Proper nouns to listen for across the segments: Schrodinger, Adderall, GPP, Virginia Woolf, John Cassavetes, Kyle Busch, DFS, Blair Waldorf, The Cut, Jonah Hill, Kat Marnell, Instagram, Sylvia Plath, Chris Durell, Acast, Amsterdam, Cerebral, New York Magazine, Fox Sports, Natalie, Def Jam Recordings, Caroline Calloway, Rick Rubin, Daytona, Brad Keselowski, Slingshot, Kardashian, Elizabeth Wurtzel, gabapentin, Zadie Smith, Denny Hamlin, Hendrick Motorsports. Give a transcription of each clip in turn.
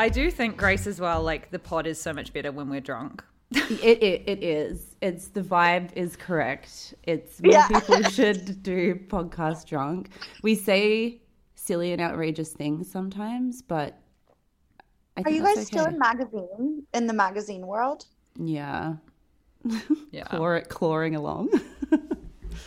I do think, Grace, as well, like the pod is so much better when we're drunk. It is. It's the vibe is correct. It's more people should do podcast drunk. We say silly and outrageous things sometimes, but I think that's okay. Are you guys still in the magazine world? Yeah. Yeah. Clawing along.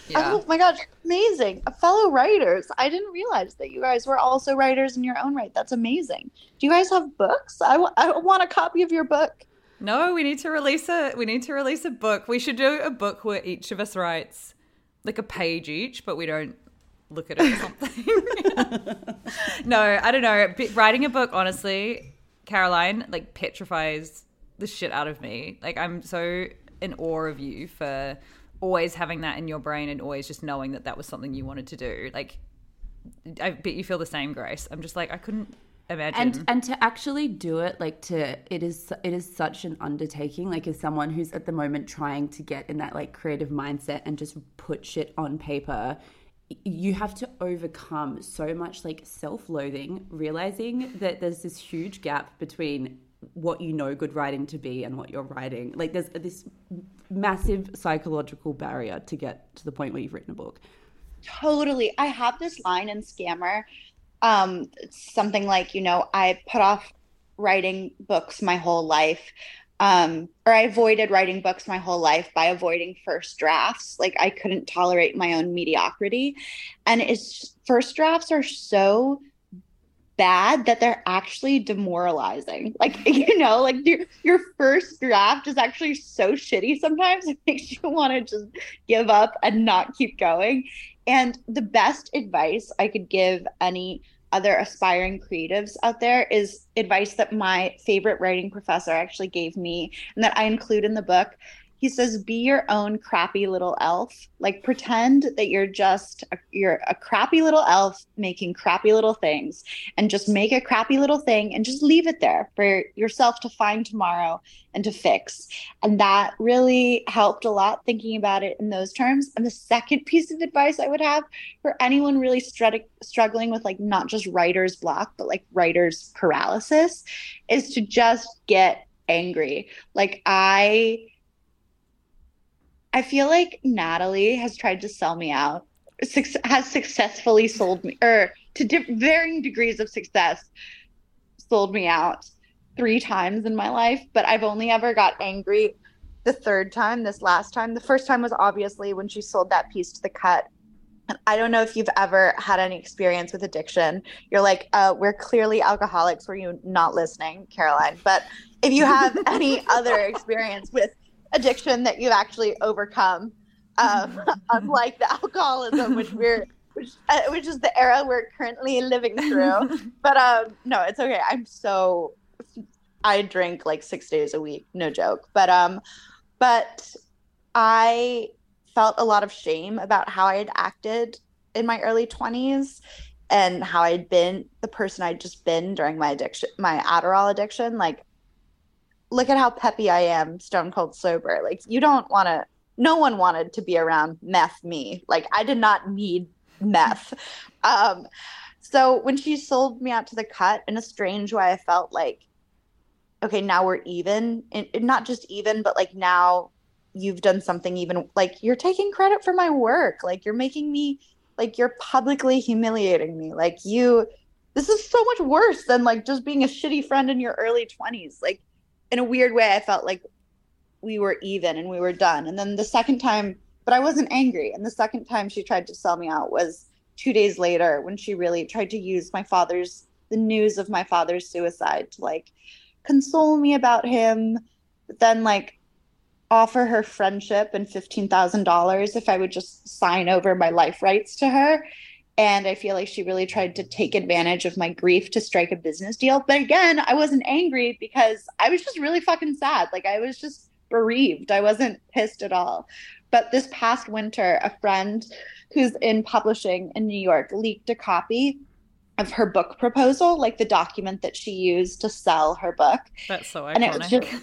Yeah. Oh my gosh, amazing. Fellow writers. I didn't realize that you guys were also writers in your own right. That's amazing. Do you guys have books? I want a copy of your book. No, we need to release it. We need to release a book. We should do a book where each of us writes like a page each, but we don't look at it or something. No, I don't know. Writing a book, honestly, Caroline, like petrifies the shit out of me. Like I'm so in awe of you for always having that in your brain and always just knowing that that was something you wanted to do. Like, I bet you feel the same, Grace. I'm just like, I couldn't imagine. And to actually do it, like it is such an undertaking, like as someone who's at the moment trying to get in that like creative mindset and just put shit on paper, you have to overcome so much like self-loathing, realizing that there's this huge gap between what you know good writing to be and what you're writing. Like there's this massive psychological barrier to get to the point where you've written a book. Totally. I have this line in Scammer, something like, you know, I put off writing books my whole life, or I avoided writing books my whole life by avoiding first drafts. Like I couldn't tolerate my own mediocrity. And it's first drafts are so bad that they're actually demoralizing. Like, you know, like your first draft is actually so shitty sometimes it makes you want to just give up and not keep going. And the best advice I could give any other aspiring creatives out there is advice that my favorite writing professor actually gave me and that I include in the book. He says, be your own crappy little elf. Like pretend that you're a crappy little elf making crappy little things, and just make a crappy little thing and just leave it there for yourself to find tomorrow and to fix. And that really helped a lot, thinking about it in those terms. And the second piece of advice I would have for anyone really struggling with like not just writer's block, but like writer's paralysis, is to just get angry. Like I feel like Natalie has tried to sell me out, has successfully sold me, or to varying degrees of success, sold me out 3 times in my life. But I've only ever got angry the third time, this last time. The first time was obviously when she sold that piece to The Cut. And I don't know if you've ever had any experience with addiction. You're like, we're clearly alcoholics. Were you not listening, Caroline? But if you have any other experience with addiction that you've actually overcome, unlike the alcoholism, which is the era we're currently living through. But no, it's okay. I drink like 6 days a week, no joke. But I felt a lot of shame about how I had acted in my early 20s and how I'd been the person I'd just been during my addiction, my Adderall addiction. Like, look at how peppy I am, stone cold sober. Like, no one wanted to be around meth me. Like, I did not need meth. So when she sold me out to The Cut, in a strange way, I felt like, okay, now we're even. And not just even, but like, now you've done something even, like, you're taking credit for my work. Like, you're making me, like, you're publicly humiliating me. Like, this is so much worse than like just being a shitty friend in your early 20s. Like, in a weird way, I felt like we were even and we were done. And then the second time, but I wasn't angry. And the second time she tried to sell me out was 2 days later, when she really tried to use the news of my father's suicide to like console me about him, but then like offer her friendship and $15,000 if I would just sign over my life rights to her. And I feel like she really tried to take advantage of my grief to strike a business deal. But again, I wasn't angry because I was just really fucking sad. Like, I was just bereaved. I wasn't pissed at all. But this past winter, a friend who's in publishing in New York leaked a copy of her book proposal, like the document that she used to sell her book. That's so iconic.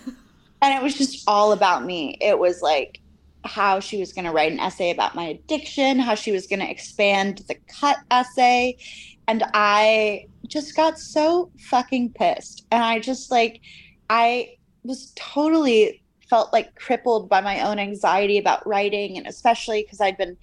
And it was just all about me. It was like how she was going to write an essay about my addiction, how she was going to expand the Cut essay. And I just got so fucking pissed. And I just like, I was totally felt like crippled by my own anxiety about writing. And especially because I'd been,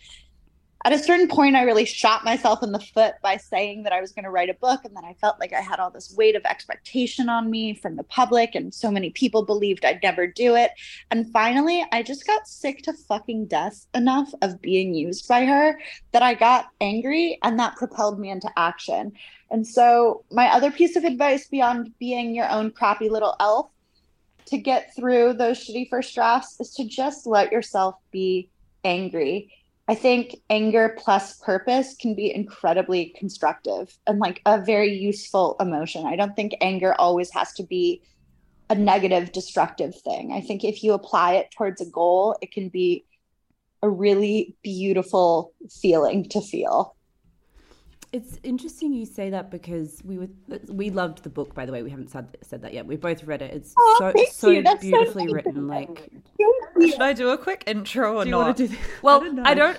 at a certain point, I really shot myself in the foot by saying that I was going to write a book. And then I felt like I had all this weight of expectation on me from the public. And so many people believed I'd never do it. And finally, I just got sick to fucking death enough of being used by her that I got angry, and that propelled me into action. And so my other piece of advice, beyond being your own crappy little elf, to get through those shitty first drafts, is to just let yourself be angry. I think anger plus purpose can be incredibly constructive and like a very useful emotion. I don't think anger always has to be a negative, destructive thing. I think if you apply it towards a goal, it can be a really beautiful feeling to feel. It's interesting you say that, because we loved the book, by the way. We haven't said that yet. We both read it. It's so beautifully written. Like, should I do a quick intro or do you not? Want to do well, I don't.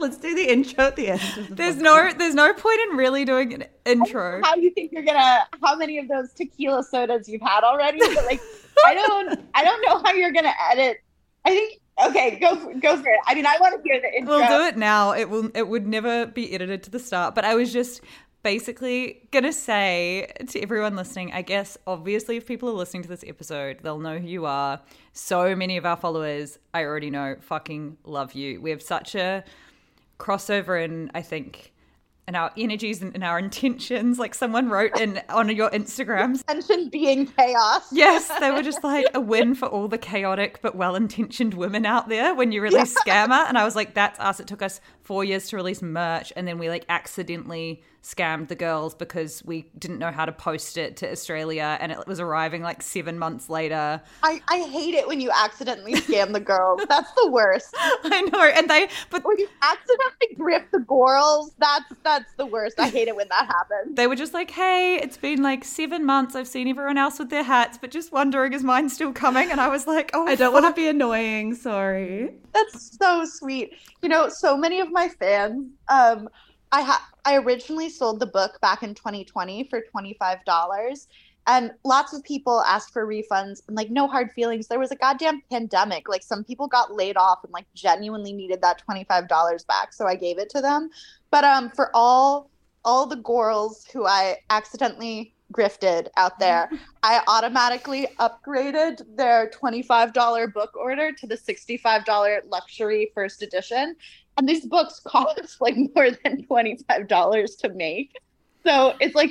Let's do the intro at the end. There's no point in really doing an intro. How do you think you're gonna? How many of those tequila sodas you've had already? But like, I don't know how you're gonna edit. I think. Okay, go for it. I mean, I want to hear the intro. We'll do it now. It would never be edited to the start. But I was just basically going to say to everyone listening, I guess, obviously, if people are listening to this episode, they'll know who you are. So many of our followers, I already know, fucking love you. We have such a crossover in, I think, in our energies and in our intentions. Like, someone wrote on your Instagram, intention being chaos. Yes, they were just like, a win for all the chaotic but well-intentioned women out there when you release Scammer. And I was like, that's us. It took us 4 years to release merch, and then we like accidentally scammed the girls because we didn't know how to post it to Australia, and it was arriving like 7 months later. I hate it when you accidentally scam the girls. That's the worst. I know. And when you accidentally grip the girls, that's the worst. I hate it when that happens. They were just like, hey, it's been like 7 months. I've seen everyone else with their hats, but just wondering, is mine still coming? And I was like, oh, I don't want to be annoying. Sorry. That's so sweet. You know, so many of my fans, I originally sold the book back in 2020 for $25, and lots of people asked for refunds, and like, no hard feelings. There was a goddamn pandemic. Like, some people got laid off and like genuinely needed that $25 back. So I gave it to them. But for all the girls who I accidentally grifted out there. I automatically upgraded their $25 book order to the $65 luxury first edition. And these books cost like more than $25 to make. So it's like,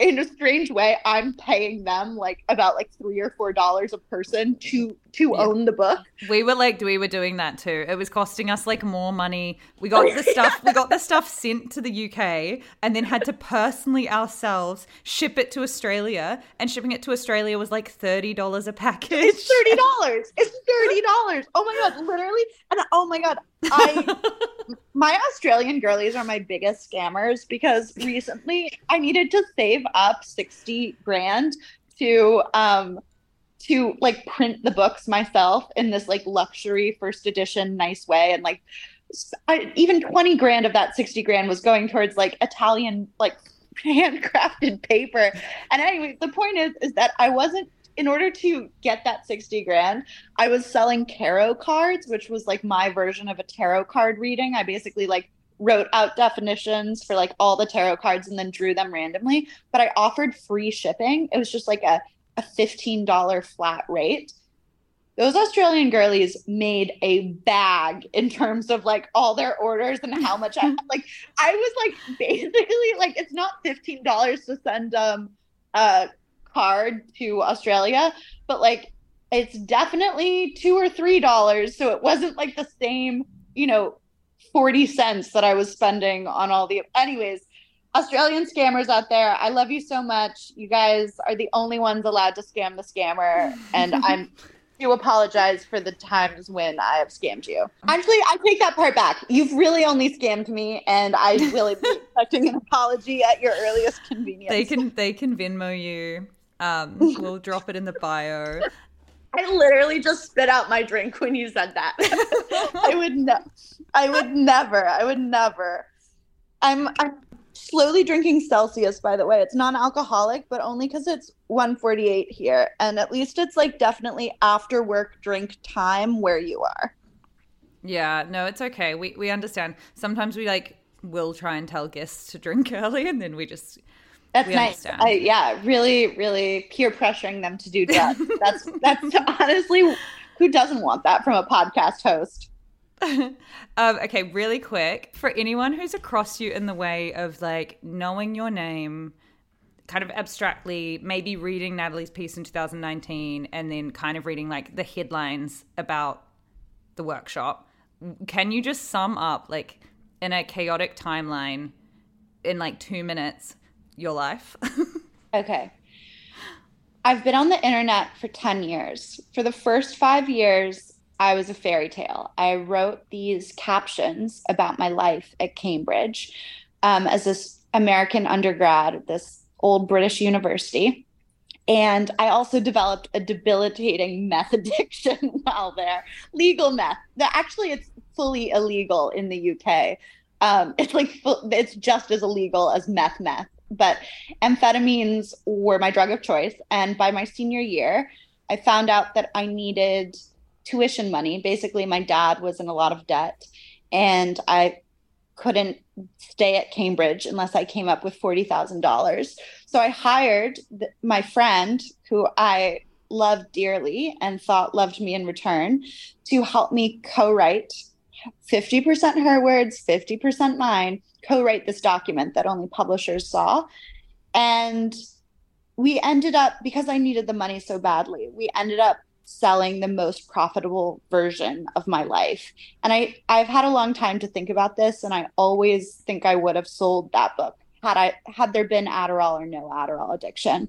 in a strange way, I'm paying them like about like $3 or $4 a person to own the book. We were doing that too. It was costing us like more money. We got the stuff. We got the stuff sent to the UK and then had to personally ourselves ship it to Australia. And shipping it to Australia was like $30 a package. It's $30. It's $30. Oh my god, literally. And oh my god, my Australian girlies are my biggest scammers, because recently I needed to save up $60,000 to like print the books myself in this like luxury first edition nice way, and like even $20,000 of that $60,000 was going towards like Italian like handcrafted paper. And anyway, the point is that I wasn't, in order to get that $60,000, I was selling tarot cards, which was like my version of a tarot card reading. I basically like wrote out definitions for like all the tarot cards and then drew them randomly. But I offered free shipping. It was just like a $15 flat rate. Those Australian girlies made a bag in terms of like all their orders and how much I like. I was like, basically like, it's not $15 to send card to Australia, but like it's definitely $2 or $3, so it wasn't like the same, you know, 40 cents that I was spending on all the anyways. Australian scammers out there, I love you so much. You guys are the only ones allowed to scam the scammer, and I'm do apologize for the times when I have scammed you. Actually, I take that part back. You've really only scammed me, and I really be expecting an apology at your earliest convenience. They can Venmo you. We'll drop it in the bio. I literally just spit out my drink when you said that. I would never. I'm slowly drinking Celsius, by the way. It's non-alcoholic, but only because it's 1:48 here. And at least it's like definitely after work drink time where you are. Yeah, no, it's okay. We understand. Sometimes we like will try and tell guests to drink early, and then we just... That's nice. Yeah, really, really peer pressuring them to do drugs. That's honestly, who doesn't want that from a podcast host? Okay, really quick. For anyone who's across you in the way of like knowing your name, kind of abstractly, maybe reading Natalie's piece in 2019 and then kind of reading like the headlines about the workshop, can you just sum up like in a chaotic timeline in like 2 minutes your life? Okay. I've been on the internet for 10 years. For the first 5 years, I was a fairy tale. I wrote these captions about my life at Cambridge as this American undergrad at this old British university. And I also developed a debilitating meth addiction while there. Legal meth. Actually, it's fully illegal in the UK. It's just as illegal as meth. But amphetamines were my drug of choice. And by my senior year, I found out that I needed tuition money. Basically, my dad was in a lot of debt, and I couldn't stay at Cambridge unless I came up with $40,000. So I hired my friend, who I loved dearly and thought loved me in return, to help me co-write 50% her words, 50% mine, co-write this document that only publishers saw. And we ended up, because I needed the money so badly, we ended up selling the most profitable version of my life. And I've had a long time to think about this, and I always think I would have sold that book had there been Adderall or no Adderall addiction.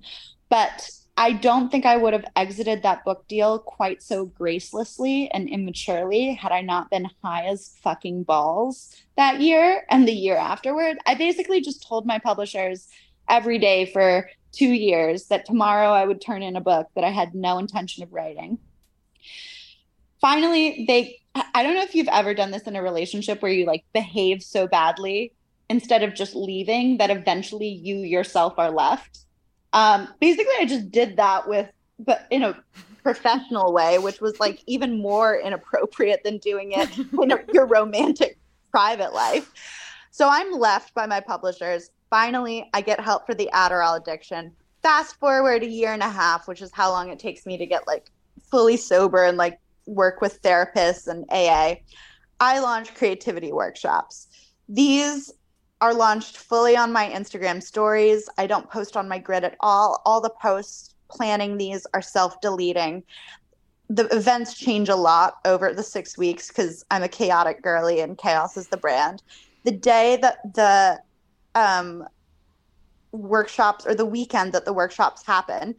But I don't think I would have exited that book deal quite so gracelessly and immaturely had I not been high as fucking balls that year and the year afterward. I basically just told my publishers every day for 2 years that tomorrow I would turn in a book that I had no intention of writing. Finally, I don't know if you've ever done this in a relationship where you like behave so badly instead of just leaving that eventually you yourself are left. Basically, I just did that but in a professional way, which was like even more inappropriate than doing it in your romantic private life. So I'm left by my publishers. Finally, I get help for the Adderall addiction. fast forward a year and a half, which is how long it takes me to get like fully sober and like work with therapists and AA, I launched creativity workshops. These are launched fully on my Instagram stories. I don't post on my grid at all. All the posts planning these are self-deleting. The events change a lot over the 6 weeks because I'm a chaotic girly and chaos is the brand. The day that the workshops, or the weekend that the workshops happen,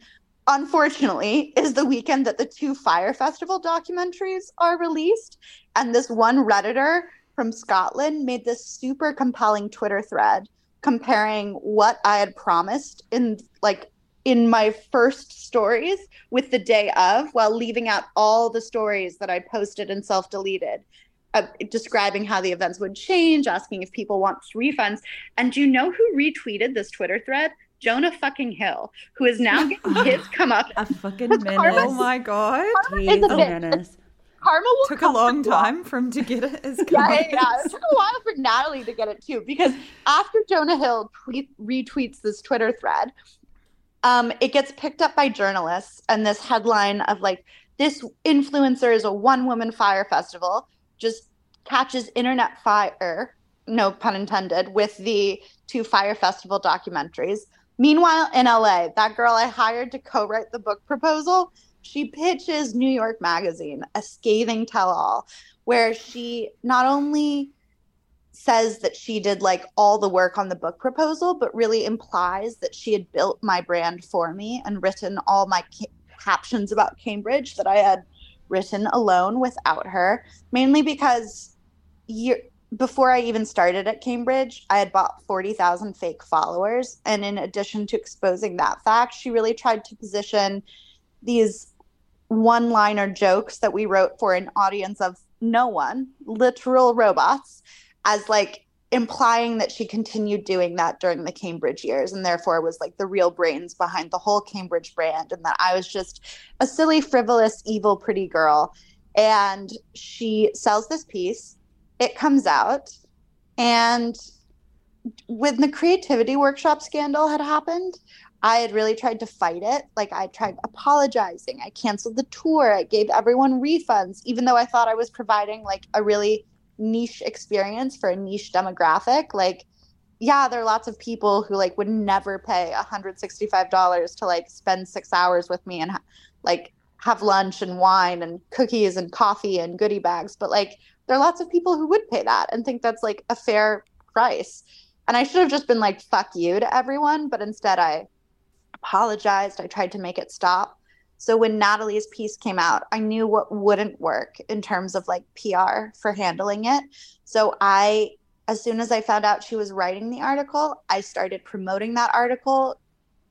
unfortunately, is the weekend that the two Fyre Festival documentaries are released. And this one Redditor from Scotland made this super compelling Twitter thread comparing what I had promised in my first stories with the day of, while leaving out all the stories that I posted and self-deleted, describing how the events would change, asking if people want refunds. And do you know who retweeted this Twitter thread? Jonah fucking Hill, who is now getting his come up. A fucking menace. Oh my God. He's a menace. Karma will took a long time for him to get it. Yeah. It took a while for Natalie to get it too, because after Jonah Hill retweets this Twitter thread, it gets picked up by journalists, and this headline of like, this influencer is a one-woman Fyre Festival just catches internet fire, no pun intended, with the two Fyre Festival documentaries. Meanwhile, in LA, that girl I hired to co-write the book proposal, she pitches New York Magazine, a scathing tell-all, where she not only says that she did like all the work on the book proposal, but really implies that she had built my brand for me and written all my captions about Cambridge that I had written alone without her, mainly because before I even started at Cambridge, I had bought 40,000 fake followers. And in addition to exposing that fact, she really tried to position these one-liner jokes that we wrote for an audience of no one, literal robots, as like implying that she continued doing that during the Cambridge years and therefore was like the real brains behind the whole Cambridge brand, and that I was just a silly, frivolous, evil, pretty girl. And she sells this piece. It comes out. And when the creativity workshop scandal had happened, I had really tried to fight it. Like, I tried apologizing. I canceled the tour. I gave everyone refunds, even though I thought I was providing like a really niche experience for a niche demographic. Like, yeah, there are lots of people who like would never pay $165 to like spend 6 hours with me and like have lunch and wine and cookies and coffee and goodie bags. But like, there are lots of people who would pay that and think that's like a fair price. And I should have just been like, fuck you to everyone. But instead I apologized. I tried to make it stop. So when Natalie's piece came out, I knew what wouldn't work in terms of like PR for handling it. So I, as soon as I found out she was writing the article, I started promoting that article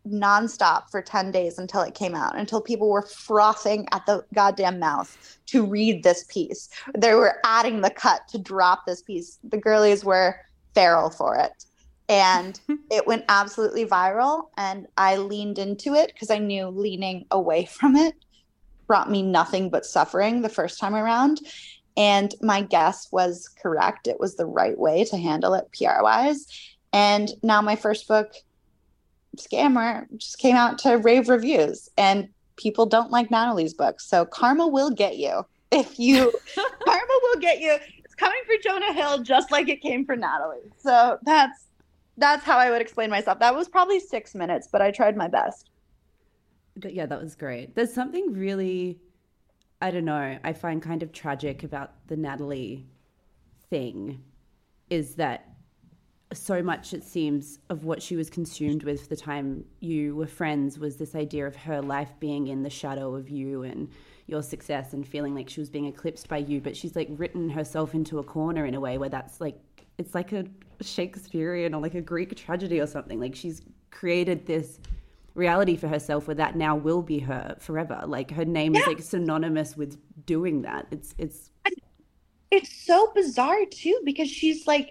nonstop for 10 days until it came out, until people were frothing at the goddamn mouth to read this piece. They were adding the cut to drop this piece. The girlies were feral for it. And it went absolutely viral, and I leaned into it because I knew leaning away from it brought me nothing but suffering the first time around. And my guess was correct. It was the right way to handle it PR-wise. And now my first book, Scammer, just came out to rave reviews, and people don't like Natalie's books. So karma will get you. Karma will get you. It's coming for Jonah Hill just like it came for Natalie. So That's how I would explain myself. That was probably 6 minutes, but I tried my best. Yeah, that was great. There's something really, I don't know, I find kind of tragic about the Natalie thing, is that so much, it seems, of what she was consumed with for the time you were friends was this idea of her life being in the shadow of you and your success and feeling like she was being eclipsed by you. But she's like written herself into a corner in a way where that's like, it's like a Shakespearean or like a Greek tragedy or something. Like, she's created this reality for herself where that now will be her forever. Like, her name is like synonymous with doing that. It's so bizarre too, because she's like,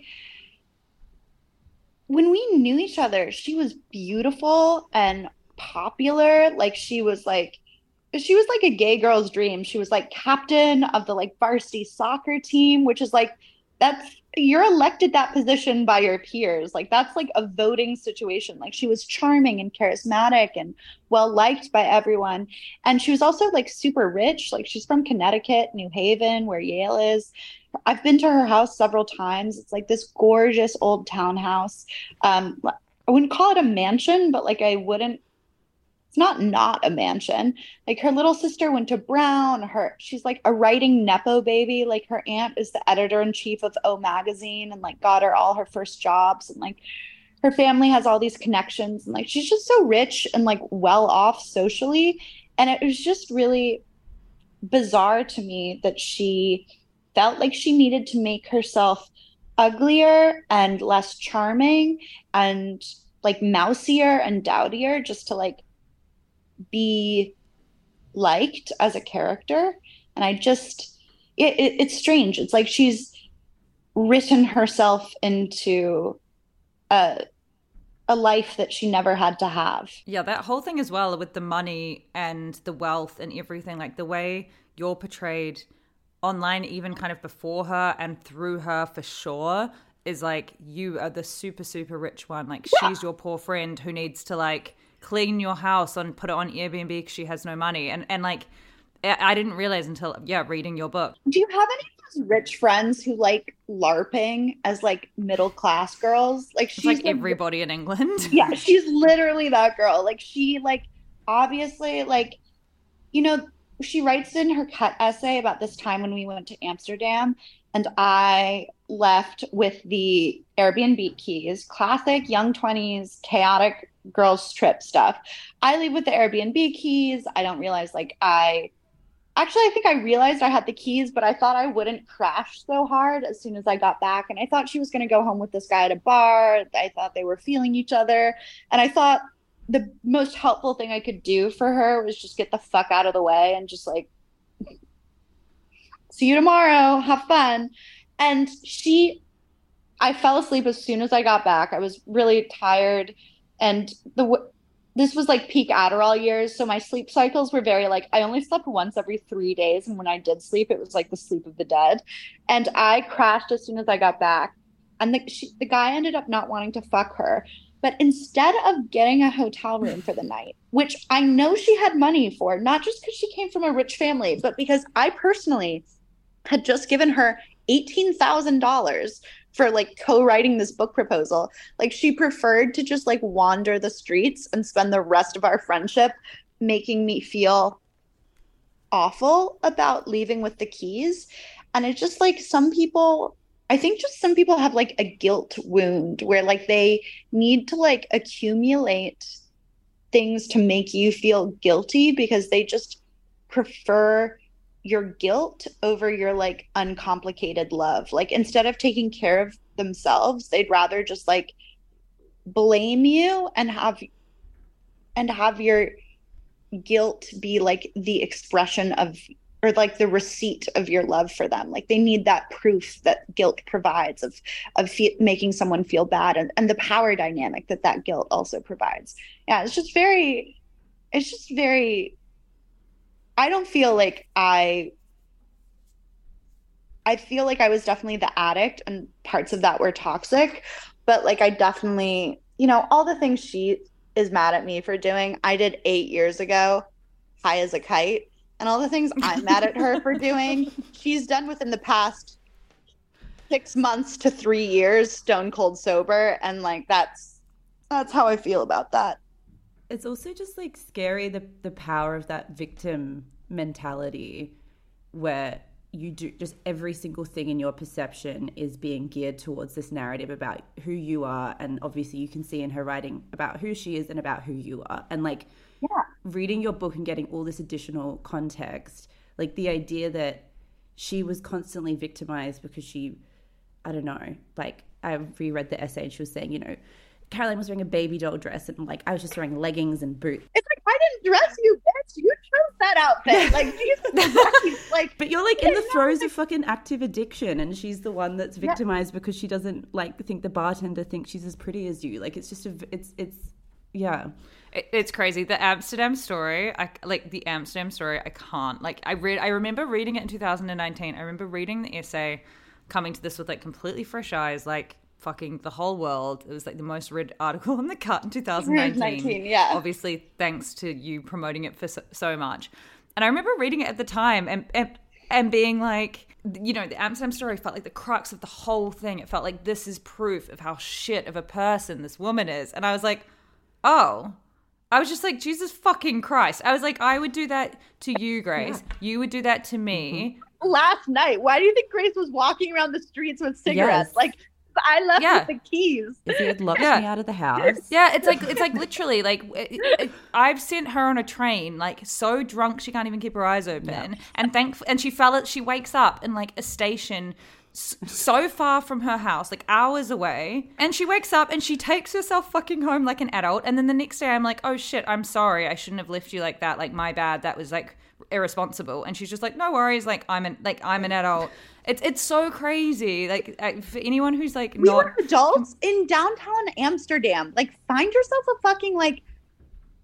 when we knew each other, she was beautiful and popular. Like, she was like a gay girl's dream. She was like captain of the like varsity soccer team, which is like, that's you're elected that position by your peers. Like, that's like a voting situation. Like, she was charming and charismatic and well-liked by everyone. And she was also like super rich. Like, she's from Connecticut, New Haven, where Yale is. I've been to her house several times. It's like this gorgeous old townhouse. I wouldn't call it a mansion, but like, it's not a mansion. Like, her little sister went to Brown. She's like a writing Nepo baby. Like, her aunt is the editor-in-chief of O Magazine and like got her all her first jobs, and like her family has all these connections, and like she's just so rich and like well off socially. And it was just really bizarre to me that she felt like she needed to make herself uglier and less charming and like mousier and dowdier just to like be liked as a character. And I just, it's strange. It's like she's written herself into a life that she never had to have. Yeah, that whole thing as well with the money and the wealth and everything, like the way you're portrayed online, even kind of before her and through her for sure, is like, you are the super, super rich one. Like, yeah. She's your poor friend who needs to like clean your house and put it on Airbnb because she has no money. And like, I didn't realize until, reading your book. Do you have any of those rich friends who like LARPing as like middle class girls? Like, she's like everybody in England. Yeah, she's literally that girl. Like, she like, obviously, like, you know, she writes in her Cut essay about this time when we went to Amsterdam and I left with the Airbnb keys, classic young 20s chaotic girls trip stuff. I leave with the Airbnb keys. I don't realize, like, I think I realized I had the keys, but I thought I wouldn't crash so hard as soon as I got back. And I thought she was going to go home with this guy at a bar. I thought they were feeling each other. And I thought the most helpful thing I could do for her was just get the fuck out of the way and just like, see you tomorrow, have fun. And I fell asleep as soon as I got back. I was really tired. And this was like peak Adderall years. So my sleep cycles were very like, I only slept once every 3 days. And when I did sleep, it was like the sleep of the dead. And I crashed as soon as I got back. And the guy ended up not wanting to fuck her. But instead of getting a hotel room for the night, which I know she had money for, not just because she came from a rich family, but because I personally had just given her $18,000 for like co-writing this book proposal. Like, she preferred to just like wander the streets and spend the rest of our friendship making me feel awful about leaving with the keys. And it's just like, some people have like a guilt wound where like they need to like accumulate things to make you feel guilty because they just prefer your guilt over your like uncomplicated love. Like, instead of taking care of themselves, they'd rather just like blame you and have your guilt be like the expression of, or like the receipt of your love for them. Like, they need that proof that guilt provides of making someone feel bad and the power dynamic that guilt also provides. Yeah, it's just very I don't feel like I feel like I was definitely the addict and parts of that were toxic, but like, I definitely, you know, all the things she is mad at me for doing, I did 8 years ago, high as a kite, and all the things I'm mad at her for doing, she's done within the past 6 months to 3 years, stone cold sober. And like, that's how I feel about that. It's also just like scary, the power of that victim mentality where you do just every single thing in your perception is being geared towards this narrative about who you are. And obviously you can see in her writing about who she is and about who you are. And like, reading your book and getting all this additional context, like the idea that she was constantly victimized because she, I don't know, like I reread the essay and she was saying, you know, Caroline was wearing a baby doll dress and like I was just wearing leggings and boots. It's like, I didn't dress you, bitch. You chose that outfit. Like, Jesus. Like, but you're like in the throes of fucking active addiction and she's the one that's victimized because she doesn't like think the bartender thinks she's as pretty as you. Like, it's just it's crazy. The Amsterdam story, I can't. Like, I remember reading it in 2019. I remember reading the essay coming to this with like completely fresh eyes, like fucking the whole world. It was like the most read article on The Cut in 2019. Yeah. Obviously, thanks to you promoting it for so much. And I remember reading it at the time and being like, you know, the Amsterdam story felt like the crux of the whole thing. It felt like this is proof of how shit of a person this woman is. And I was like, oh, I was just like, Jesus fucking Christ. I was like, I would do that to you, Grace. Yeah. You would do that to me. Last night. Why do you think Grace was walking around the streets with cigarettes? Yes. Like, I left with the keys. If you had locked me out of the house. Yeah, it's like literally like I've sent her on a train like so drunk she can't even keep her eyes open, and she wakes up in like a station so far from her house, like hours away, and she wakes up and she takes herself fucking home like an adult. And then the next day I'm like, oh shit, I'm sorry, I shouldn't have left you like that, like my bad, that was like irresponsible. And she's just like, no worries, like I'm an adult. It's so crazy, like for anyone who's like we were adults in downtown Amsterdam. Like, find yourself a fucking like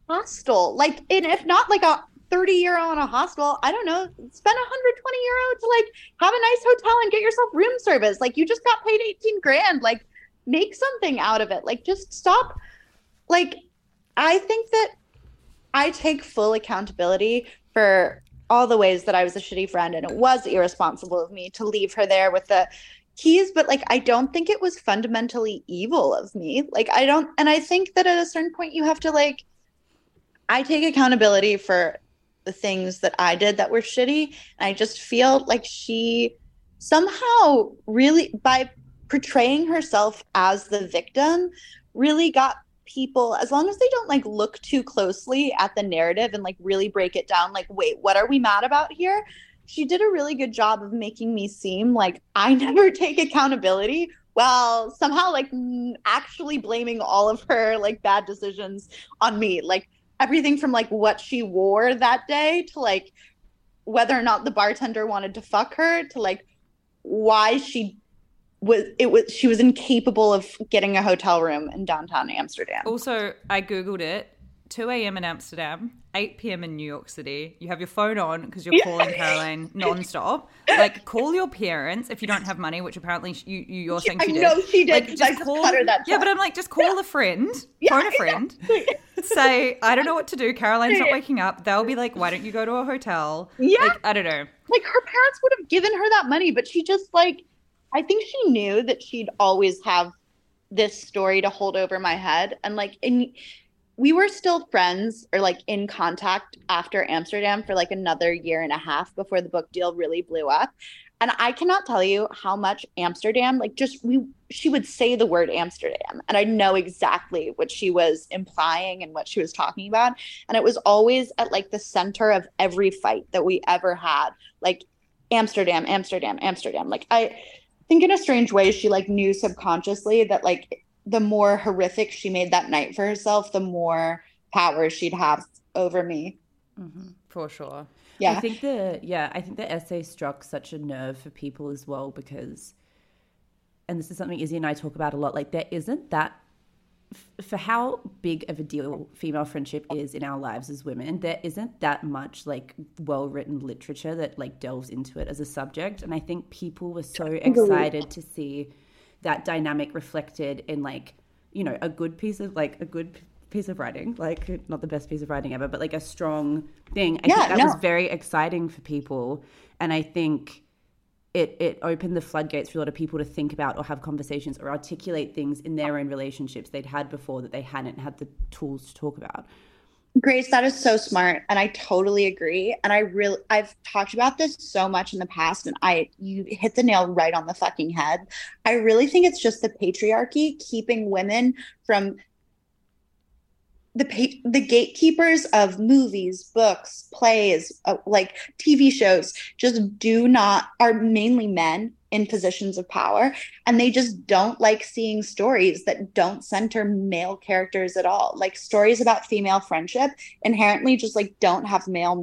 hostel, like, and if not like a 30 euro in a hostel, I don't know, spend 120 euro to like have a nice hotel and get yourself room service. Like, you just got paid 18 grand, like make something out of it. Like, just stop. Like, I think that I take full accountability for all the ways that I was a shitty friend, and it was irresponsible of me to leave her there with the keys, but like I don't think it was fundamentally evil of me. Like, I don't, and I think that at a certain point you have to like, I take accountability for the things that I did that were shitty, and I just feel like she somehow really, by portraying herself as the victim, really got people, as long as they don't like look too closely at the narrative and like really break it down, like, wait, what are we mad about here? She did a really good job of making me seem like I never take accountability, while somehow like actually blaming all of her like bad decisions on me. Like, everything from like what she wore that day to like whether or not the bartender wanted to fuck her to like why she was incapable of getting a hotel room in downtown Amsterdam. Also, I Googled it. 2 a.m. in Amsterdam, 8 p.m. in New York City. You have your phone on because you're calling Caroline nonstop. Like, call your parents if you don't have money, which apparently you're saying she did. I know she did, because like, I cut her that time. Yeah, but I'm like, just call a friend, phone a friend, say, I don't know what to do, Caroline's not waking up. They'll be like, why don't you go to a hotel? Yeah. Like, I don't know. Like, her parents would have given her that money, but she just like, I think she knew that she'd always have this story to hold over my head. And like, we were still friends or like in contact after Amsterdam for like another year and a half before the book deal really blew up. And I cannot tell you how much Amsterdam, like just she would say the word Amsterdam and I know exactly what she was implying and what she was talking about. And it was always at like the center of every fight that we ever had, like Amsterdam, Amsterdam, Amsterdam. Like, I think in a strange way, she like knew subconsciously that like the more horrific she made that night for herself, the more power she'd have over me. Mm-hmm. For sure. Yeah. I think the essay struck such a nerve for people as well, because, and this is something Izzy and I talk about a lot, like there isn't that, for how big of a deal female friendship is in our lives as women, there isn't that much like well-written literature that like delves into it as a subject. And I think people were so excited to see that dynamic reflected in like, you know, a good piece of writing, like not the best piece of writing ever, but like a strong thing. I think that was very exciting for people. And I think it opened the floodgates for a lot of people to think about or have conversations or articulate things in their own relationships they'd had before that they hadn't had the tools to talk about. Grace, that is so smart. And I totally agree. And I've talked about this so much in the past, and you hit the nail right on the fucking head. I really think it's just the patriarchy keeping women from the gatekeepers of movies, books, plays, like TV shows, just are mainly men in positions of power, and they just don't like seeing stories that don't center male characters at all. Like, stories about female friendship inherently just like don't have male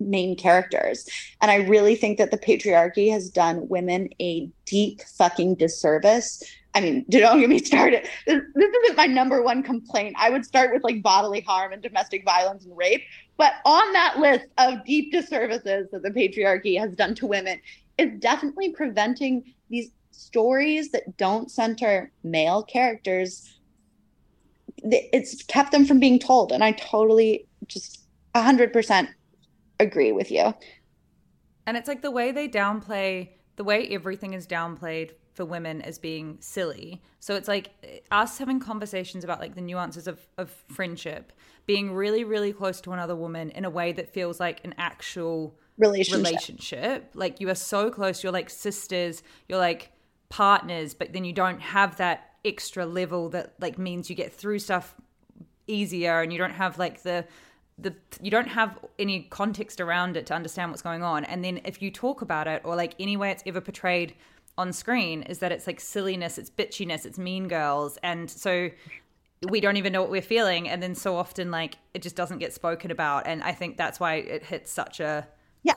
main characters. And I really think that the patriarchy has done women a deep fucking disservice. I mean, don't get me started. This isn't my number one complaint. I would start with like bodily harm and domestic violence and rape. But on that list of deep disservices that the patriarchy has done to women is definitely preventing these stories that don't center male characters. It's kept them from being told. And I totally just 100% agree with you. And it's like the way they downplay, the way everything is downplayed for women as being silly. So it's like us having conversations about like the nuances of friendship, being really, really close to another woman in a way that feels like an actual relationship. Like you are so close, you're like sisters, you're like partners, but then you don't have that extra level that like means you get through stuff easier, and you don't have like the you don't have any context around it to understand what's going on. And then if you talk about it, or like any way it's ever portrayed on screen, is that it's like silliness, it's bitchiness, it's mean girls, and so we don't even know what we're feeling. And then so often like it just doesn't get spoken about, and I think that's why it hits such a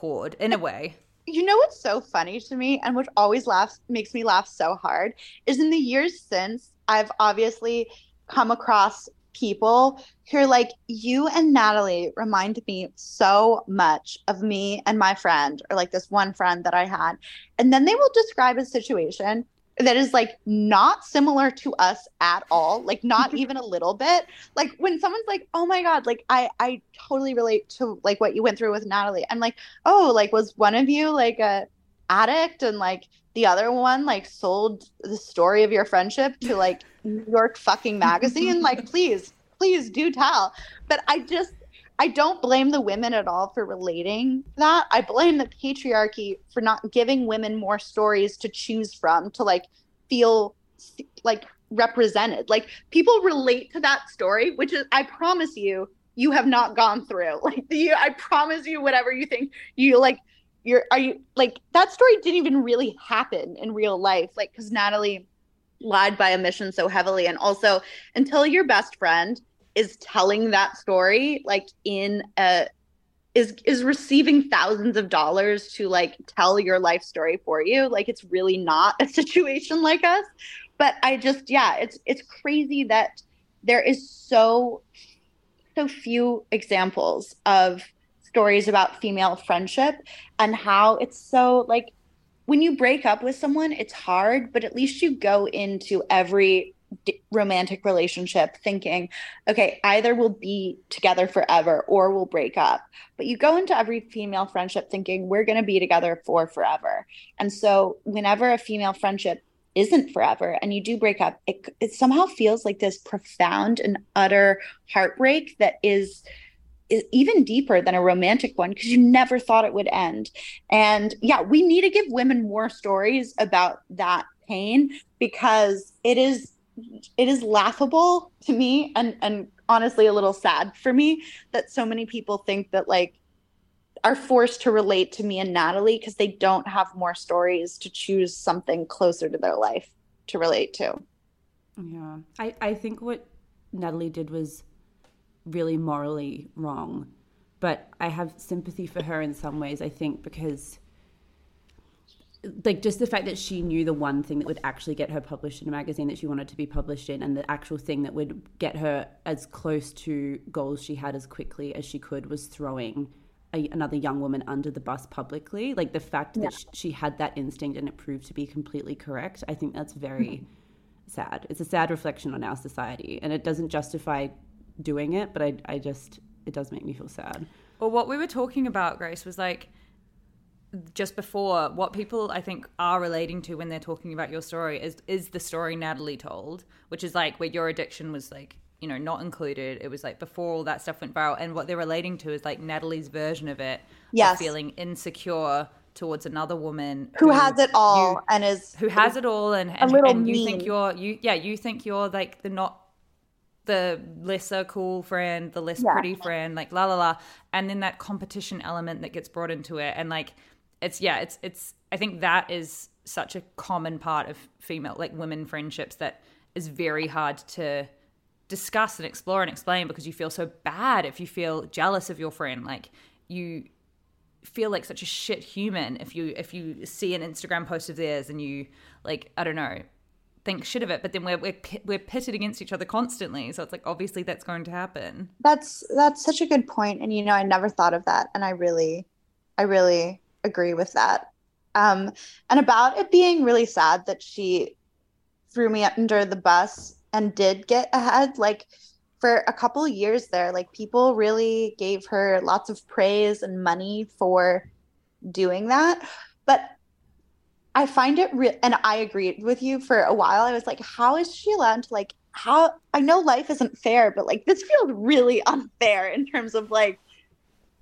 chord in a way. You know what's so funny to me, and which always makes me laugh so hard, is in the years since, I've obviously come across people who are like, you and Natalie remind me so much of me and my friend, or like this one friend that I had. And then they will describe a situation that is like not similar to us at all, like not even a little bit. Like when someone's like, oh my God, like I totally relate to like what you went through with Natalie. I'm like, oh, like was one of you like a addict and like the other one like sold the story of your friendship to like New York fucking magazine? Like please do tell. But I don't blame the women at all for relating that. I blame the patriarchy for not giving women more stories to choose from, to like feel like represented. Like people relate to that story, which is, I promise you, you have not gone through. Like I promise you, whatever you think you like, that story didn't even really happen in real life. Like, cause Natalie lied by omission so heavily. And also until your best friend is telling that story, like is receiving thousands of dollars to like tell your life story for you. Like it's really not a situation like us. But I just, it's crazy that there is so few examples of stories about female friendship, and how it's so like when you break up with someone, it's hard, but at least you go into every romantic relationship thinking, okay, either we'll be together forever or we'll break up. But you go into every female friendship thinking we're going to be together for forever. And so whenever a female friendship isn't forever and you do break up, it somehow feels like this profound and utter heartbreak that is even deeper than a romantic one, because you never thought it would end. And we need to give women more stories about that pain, because it is laughable to me, and honestly a little sad for me, that so many people think that like are forced to relate to me and Natalie because they don't have more stories to choose something closer to their life to relate to. Yeah. I think what Natalie did was really morally wrong, but I have sympathy for her in some ways, I think, because like just the fact that she knew the one thing that would actually get her published in a magazine that she wanted to be published in, and the actual thing that would get her as close to goals she had as quickly as she could, was throwing another young woman under the bus publicly. Like the fact that she had that instinct and it proved to be completely correct, I think that's very sad. It's a sad reflection on our society, and it doesn't justify doing it, but I just, it does make me feel sad. Well, what we were talking about, Grace, was like just before, what people I think are relating to when they're talking about your story is the story Natalie told, which is like where your addiction was like, you know, not included. It was like before all that stuff went viral, and what they're relating to is like Natalie's version of it, of feeling insecure towards another woman who has it all, and you think you're like the lesser cool friend, the less pretty friend, like la la la. And then that competition element that gets brought into it, and like it's I think that is such a common part of female, like women friendships, that is very hard to discuss and explore and explain, because you feel so bad if you feel jealous of your friend. Like you feel like such a shit human if you see an Instagram post of theirs and you like, I don't know, think shit of it. But then we're pitted against each other constantly, so it's like obviously that's going to happen. That's such a good point, and you know, I never thought of that, and I really agree with that. And about it being really sad that she threw me under the bus and did get ahead. Like, for a couple of years there, like, people really gave her lots of praise and money for doing that. But I find it real, and I agreed with you for a while. I was like, how is she allowed to, like, how, I know life isn't fair, but like, this feels really unfair in terms of like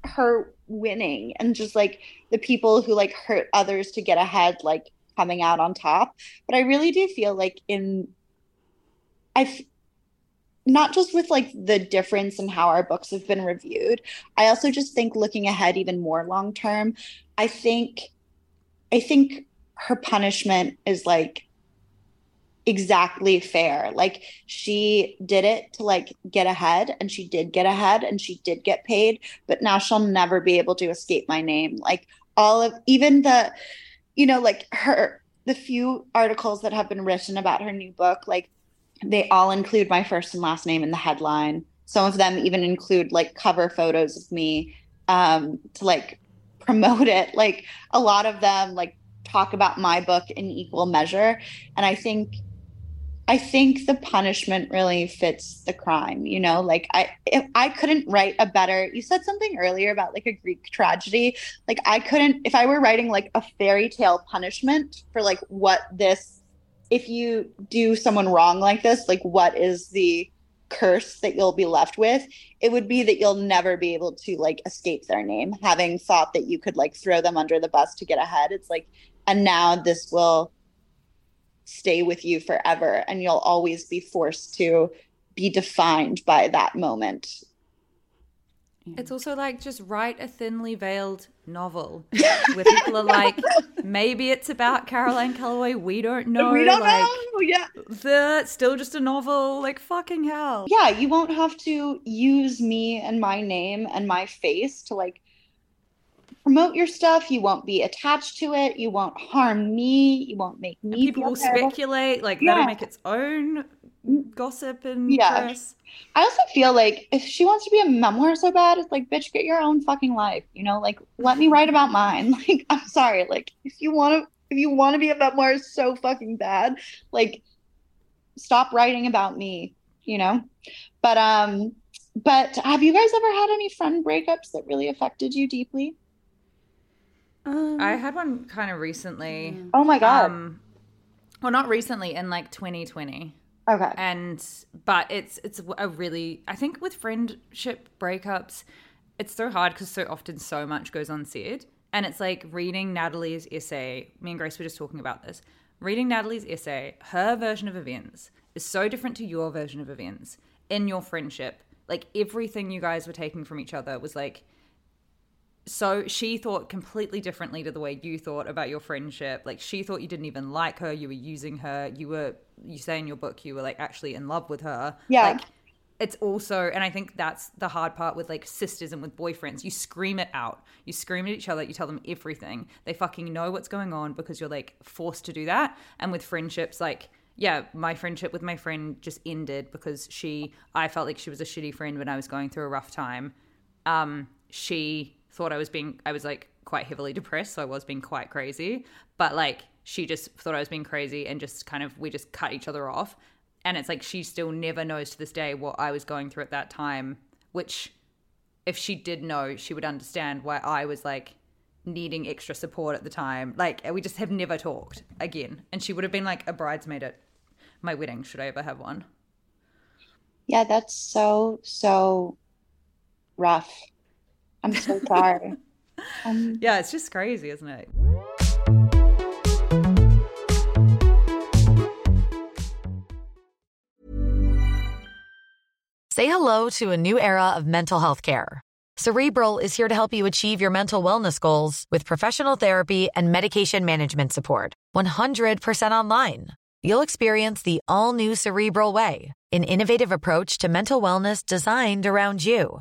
her winning and just like the people who like hurt others to get ahead, like coming out on top. But I really do feel like not just with like the difference in how our books have been reviewed, I also just think looking ahead even more long term, I think her punishment is like exactly fair. Like, she did it to like get ahead, and she did get ahead, and she did get paid, but now she'll never be able to escape my name. Like, all of, even the, you know, like her, the few articles that have been written about her new book, like, they all include my first and last name in the headline. Some of them even include like cover photos of me to like promote it. Like, a lot of them like talk about my book in equal measure. And I think the punishment really fits the crime, you know, like I couldn't write a better, you said something earlier about like a Greek tragedy. Like, I couldn't, if I were writing like a fairy tale punishment for like what this, if you do someone wrong like this, like what is the curse that you'll be left with, it would be that you'll never be able to like escape their name, having thought that you could like throw them under the bus to get ahead. It's like, and now this will stay with you forever, and you'll always be forced to be defined by that moment. It's also like, just write a thinly veiled novel where people are like, maybe it's about Caroline Calloway, we don't know. Yeah, it's still just a novel. Like, fucking hell. Yeah, you won't have to use me and my name and my face to like promote your stuff. You won't be attached to it. You won't harm me. You won't make me. And people will speculate, like, that'll make its own gossip and press. I also feel like if she wants to be a memoir so bad, it's like, bitch, get your own fucking life. You know, like, let me write about mine. Like, I'm sorry. Like, if you want to be a memoir so fucking bad, like, stop writing about me. You know, but have you guys ever had any friend breakups that really affected you deeply? I had one kind of recently. Oh my god. Well, not recently, in like 2020. Okay. But it's a really, I think with friendship breakups, it's so hard because so often so much goes unsaid. And it's like reading Natalie's essay. Me and Grace were just talking about this. Reading Natalie's essay, her version of events is so different to your version of events in your friendship. Like, everything you guys were taking from each other was like, so she thought completely differently to the way you thought about your friendship. Like, she thought you didn't even like her. You were using her. You say in your book, you were like actually in love with her. Yeah. Like, it's also, and I think that's the hard part with like sisters and with boyfriends. You scream it out. You scream at each other. You tell them everything. They fucking know what's going on because you're like forced to do that. And with friendships, like, yeah, my friendship with my friend just ended because I felt like she was a shitty friend when I was going through a rough time. She thought I was like quite heavily depressed, so I was being quite crazy, but like she just thought I was being crazy and just kind of, we just cut each other off. And it's like, she still never knows to this day what I was going through at that time, which if she did know, she would understand why I was like needing extra support at the time. Like, we just have never talked again. And she would have been like a bridesmaid at my wedding, should I ever have one. Yeah, that's so, so rough. I'm so sorry. Yeah, it's just crazy, isn't it? Say hello to a new era of mental health care. Cerebral is here to help you achieve your mental wellness goals with professional therapy and medication management support. 100% online. You'll experience the all-new Cerebral way, an innovative approach to mental wellness designed around you.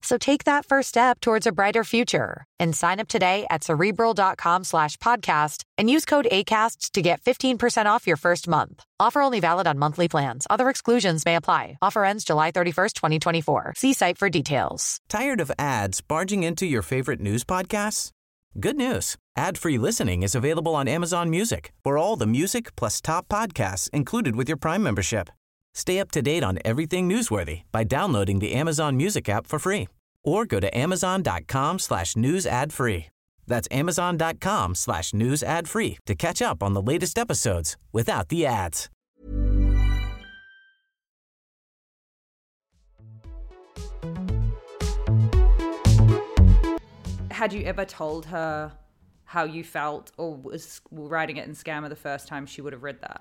So take that first step towards a brighter future and sign up today at Cerebral.com/podcast and use code ACAST to get 15% off your first month. Offer only valid on monthly plans. Other exclusions may apply. Offer ends July 31st, 2024. See site for details. Tired of ads barging into your favorite news podcasts? Good news. Ad-free listening is available on Amazon Music for all the music plus top podcasts included with your Prime membership. Stay up to date on everything newsworthy by downloading the Amazon Music app for free or go to amazon.com/news ad free. That's amazon.com/news ad free to catch up on the latest episodes without the ads. Had you ever told her how you felt or was writing it in Scammer the first time she would have read that?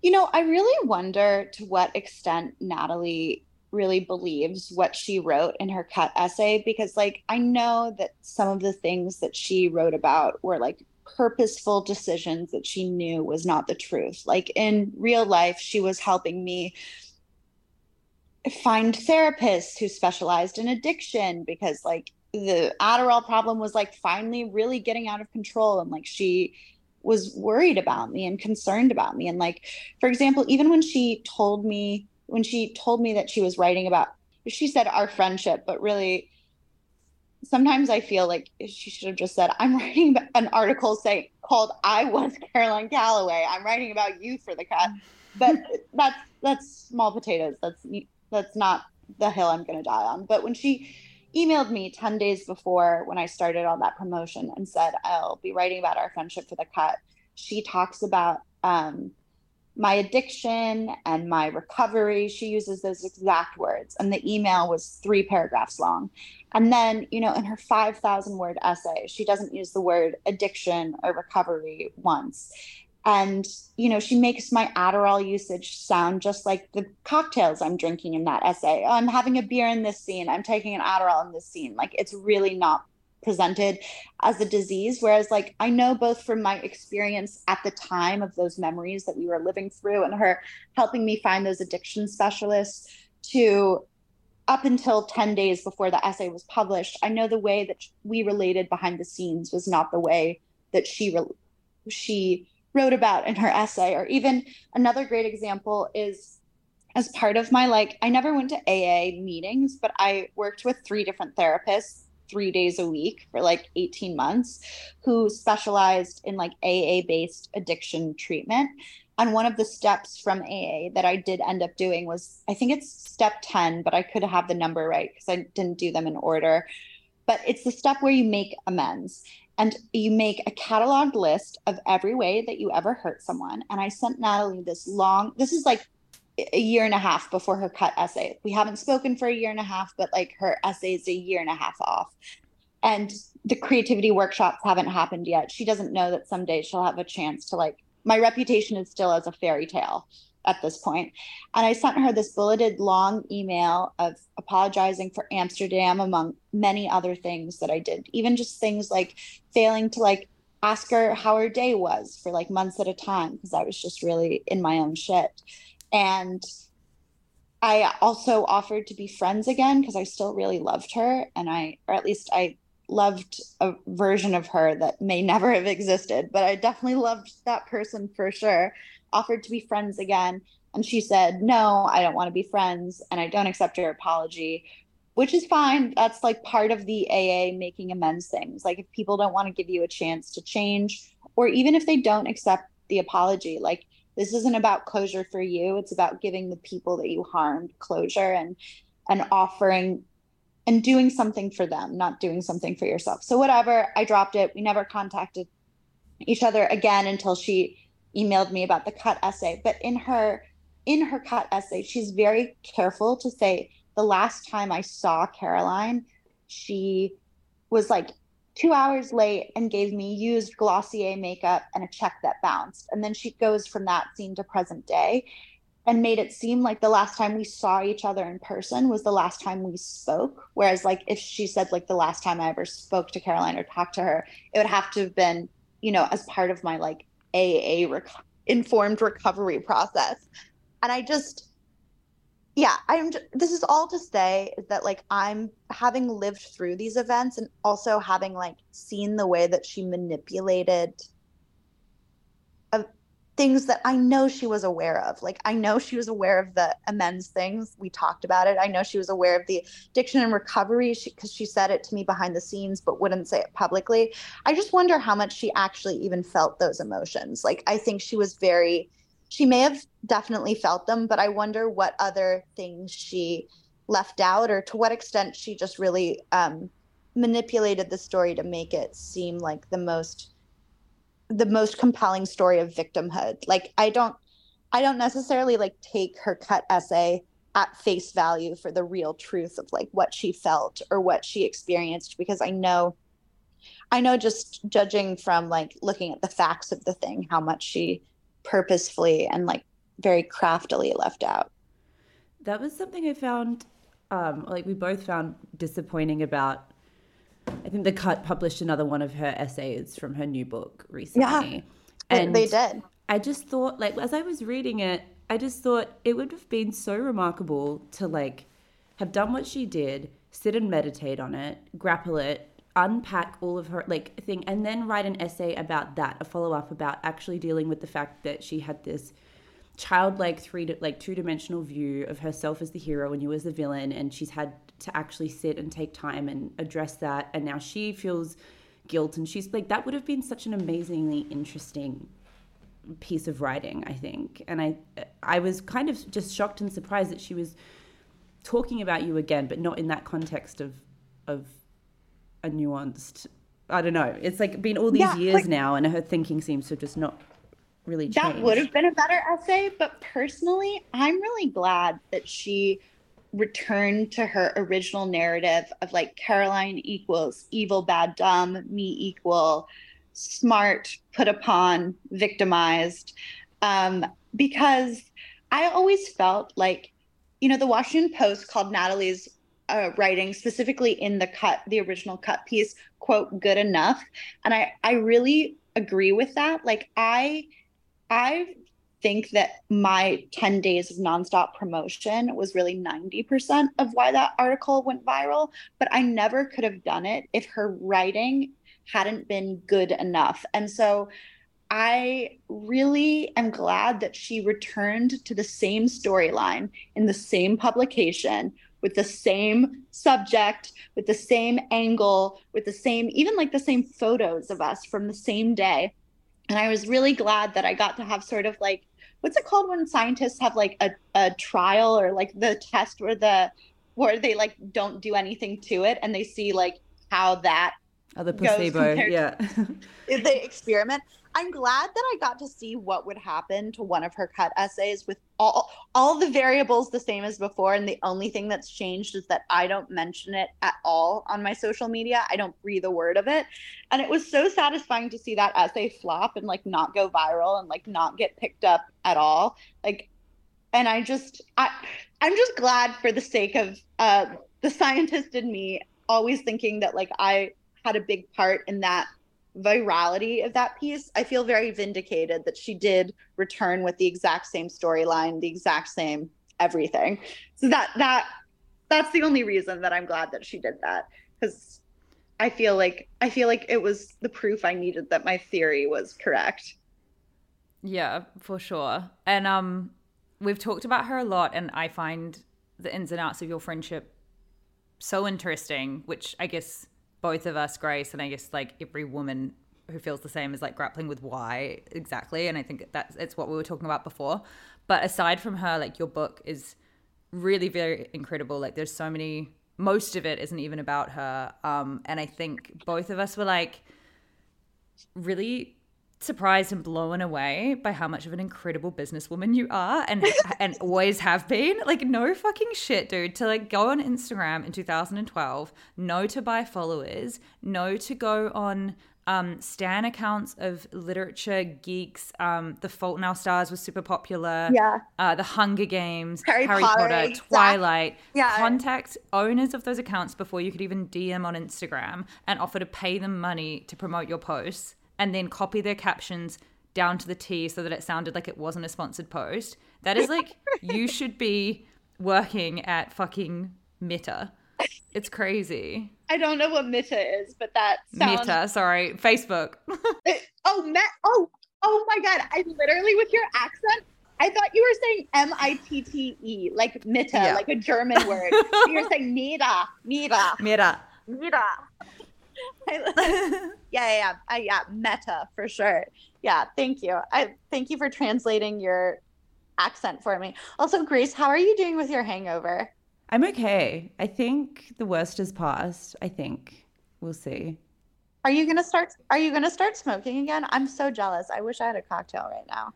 You know, I really wonder to what extent Natalie really believes what she wrote in her Cut essay, because, like, I know that some of the things that she wrote about were, like, purposeful decisions that she knew was not the truth. Like, in real life, she was helping me find therapists who specialized in addiction because, like, the Adderall problem was, like, finally really getting out of control. And, like, she was worried about me and concerned about me. And, like, for example, even when she told me that she was writing about, she said our friendship, but really sometimes I feel like she should have just said, I'm writing an article called I Was Caroline Calloway. I'm writing about you for the Cut. But that's small potatoes. That's not the hill I'm going to die on. But when she emailed me 10 days before when I started on that promotion and said, I'll be writing about our friendship for the Cut, she talks about my addiction and my recovery. She uses those exact words. And the email was 3 paragraphs long. And then, you know, in her 5,000-word essay, she doesn't use the word addiction or recovery once. And, you know, she makes my Adderall usage sound just like the cocktails I'm drinking in that essay. Oh, I'm having a beer in this scene. I'm taking an Adderall in this scene. Like, it's really not presented as a disease. Whereas, like, I know both from my experience at the time of those memories that we were living through and her helping me find those addiction specialists to up until 10 days before the essay was published, I know the way that we related behind the scenes was not the way that she wrote about in her essay. Or even another great example is, as part of my, like, I never went to AA meetings, but I worked with 3 different therapists 3 days a week for like 18 months who specialized in like AA based addiction treatment. And one of the steps from AA that I did end up doing was, I think it's step 10, but I could have the number right because I didn't do them in order, but it's the step where you make amends. And you make a cataloged list of every way that you ever hurt someone. And I sent Natalie this is like a year and a half before her Cut essay. We haven't spoken for a year and a half, but like her essay is a year and a half off. And the creativity workshops haven't happened yet. She doesn't know that someday she'll have a chance to, like, my reputation is still as a fairy tale at this point. And I sent her this bulleted long email of apologizing for Amsterdam, among many other things that I did, even just things like failing to, like, ask her how her day was for like months at a time, because I was just really in my own shit. And I also offered to be friends again because I still really loved her. And I loved a version of her that may never have existed, but I definitely loved that person for sure. Offered to be friends again. And she said, no, I don't want to be friends. And I don't accept your apology, which is fine. That's like part of the AA making amends things. Like, if people don't want to give you a chance to change, or even if they don't accept the apology, like, this isn't about closure for you. It's about giving the people that you harmed closure and offering and doing something for them, not doing something for yourself. So whatever, I dropped it. We never contacted each other again until she emailed me about the Cut essay. But in her Cut essay, she's very careful to say, the last time I saw Caroline, she was like 2 hours late and gave me used Glossier makeup and a check that bounced. And then she goes from that scene to present day and made it seem like the last time we saw each other in person was the last time we spoke. Whereas, like, if she said, like, the last time I ever spoke to Caroline or talked to her, it would have to have been, you know, as part of my, like, AA informed recovery process. And I just yeah, this is all to say is that, like, I'm having lived through these events and also having, like, seen the way that she manipulated things that I know she was aware of. Like, I know she was aware of the amends things. We talked about it. I know she was aware of the addiction and recovery because she said it to me behind the scenes but wouldn't say it publicly. I just wonder how much she actually even felt those emotions. Like, I think she may have definitely felt them, but I wonder what other things she left out or to what extent she just really manipulated the story to make it seem like the most compelling story of victimhood. Like, I don't necessarily, like, take her Cut essay at face value for the real truth of, like, what she felt or what she experienced, because I know just judging from, like, looking at the facts of the thing, how much she purposefully and, like, very craftily left out. That was something I found, like, we both found disappointing about, I think The Cut published another one of her essays from her new book recently. Yeah, and they did. I just thought, like, as I was reading it, I just thought it would have been so remarkable to, like, have done what she did, sit and meditate on it, grapple it, unpack all of her, like, thing, and then write an essay about that, a follow-up about actually dealing with the fact that she had this childlike two-dimensional view of herself as the hero and you as the villain, and she's had to actually sit and take time and address that, and now she feels guilt, and she's like, that would have been such an amazingly interesting piece of writing, I think. And I was kind of just shocked and surprised that she was talking about you again, but not in that context of a nuanced, I don't know, it's like been all these years, like, now, and her thinking seems to just not really changed. That would have been a better essay, but personally, I'm really glad that she returned to her original narrative of, like, Caroline equals evil, bad, dumb, me equal, smart, put upon, victimized, because I always felt like, you know, the Washington Post called Natalie's writing, specifically in the original Cut piece, quote, good enough. And I really agree with that. Like, I think that my 10 days of nonstop promotion was really 90% of why that article went viral, but I never could have done it if her writing hadn't been good enough. And so I really am glad that she returned to the same storyline in the same publication with the same subject, with the same angle, with the same, even, like, the same photos of us from the same day. And I was really glad that I got to have sort of, like, what's it called when scientists have, like, a trial or, like, the test where they, like, don't do anything to it and they see, like, how that the placebo goes, yeah. The experiment. I'm glad that I got to see what would happen to one of her Cut essays with all the variables the same as before, and the only thing that's changed is that I don't mention it at all on my social media. I don't breathe a word of it. And it was so satisfying to see that essay flop and, like, not go viral and, like, not get picked up at all. Like, and I'm just glad for the sake of the scientist in me always thinking that, like, I had a big part in that virality of that piece. I feel very vindicated that she did return with the exact same storyline, the exact same everything. So that's the only reason that I'm glad that she did that, because I feel like it was the proof I needed that my theory was correct. Yeah, for sure. And we've talked about her a lot, and I find the ins and outs of your friendship so interesting, which I guess both of us, Grace, and I guess, like, every woman who feels the same is, like, grappling with why exactly. And I think it's what we were talking about before. But aside from her, like, your book is really very incredible. Like, there's so many, most of it isn't even about her. And I think both of us were, like, really surprised and blown away by how much of an incredible businesswoman you are and always have been. Like, no fucking shit, dude, to, like, go on Instagram in 2012, no to buy followers, no to go on stan accounts of literature geeks. The Fault in Our Stars was super popular. Yeah. The Hunger Games, Harry Potter, exactly. Twilight. Yeah. Contact owners of those accounts before you could even DM on Instagram and offer to pay them money to promote your posts, and then copy their captions down to the T so that it sounded like it wasn't a sponsored post. That is, like, you should be working at fucking Meta. It's crazy. I don't know what Meta is, but that sounds... Meta, sorry. Facebook. Oh, my God. I literally, with your accent, I thought you were saying M-I-T-T-E, like Meta, yeah. Like a German word. You're saying Meta. Yeah, Meta, for sure. Yeah, thank you. Thank you for translating your accent for me. Also, Grace, how are you doing with your hangover? I'm okay. I think the worst is past. I think we'll see. Are you gonna start smoking again? I'm so jealous. I wish I had a cocktail right now.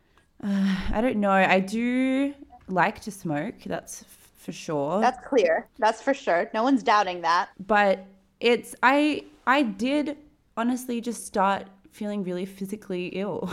I don't know. I do like to smoke. That's for sure. That's clear. That's for sure. No one's doubting that. But it's I did honestly just start feeling really physically ill.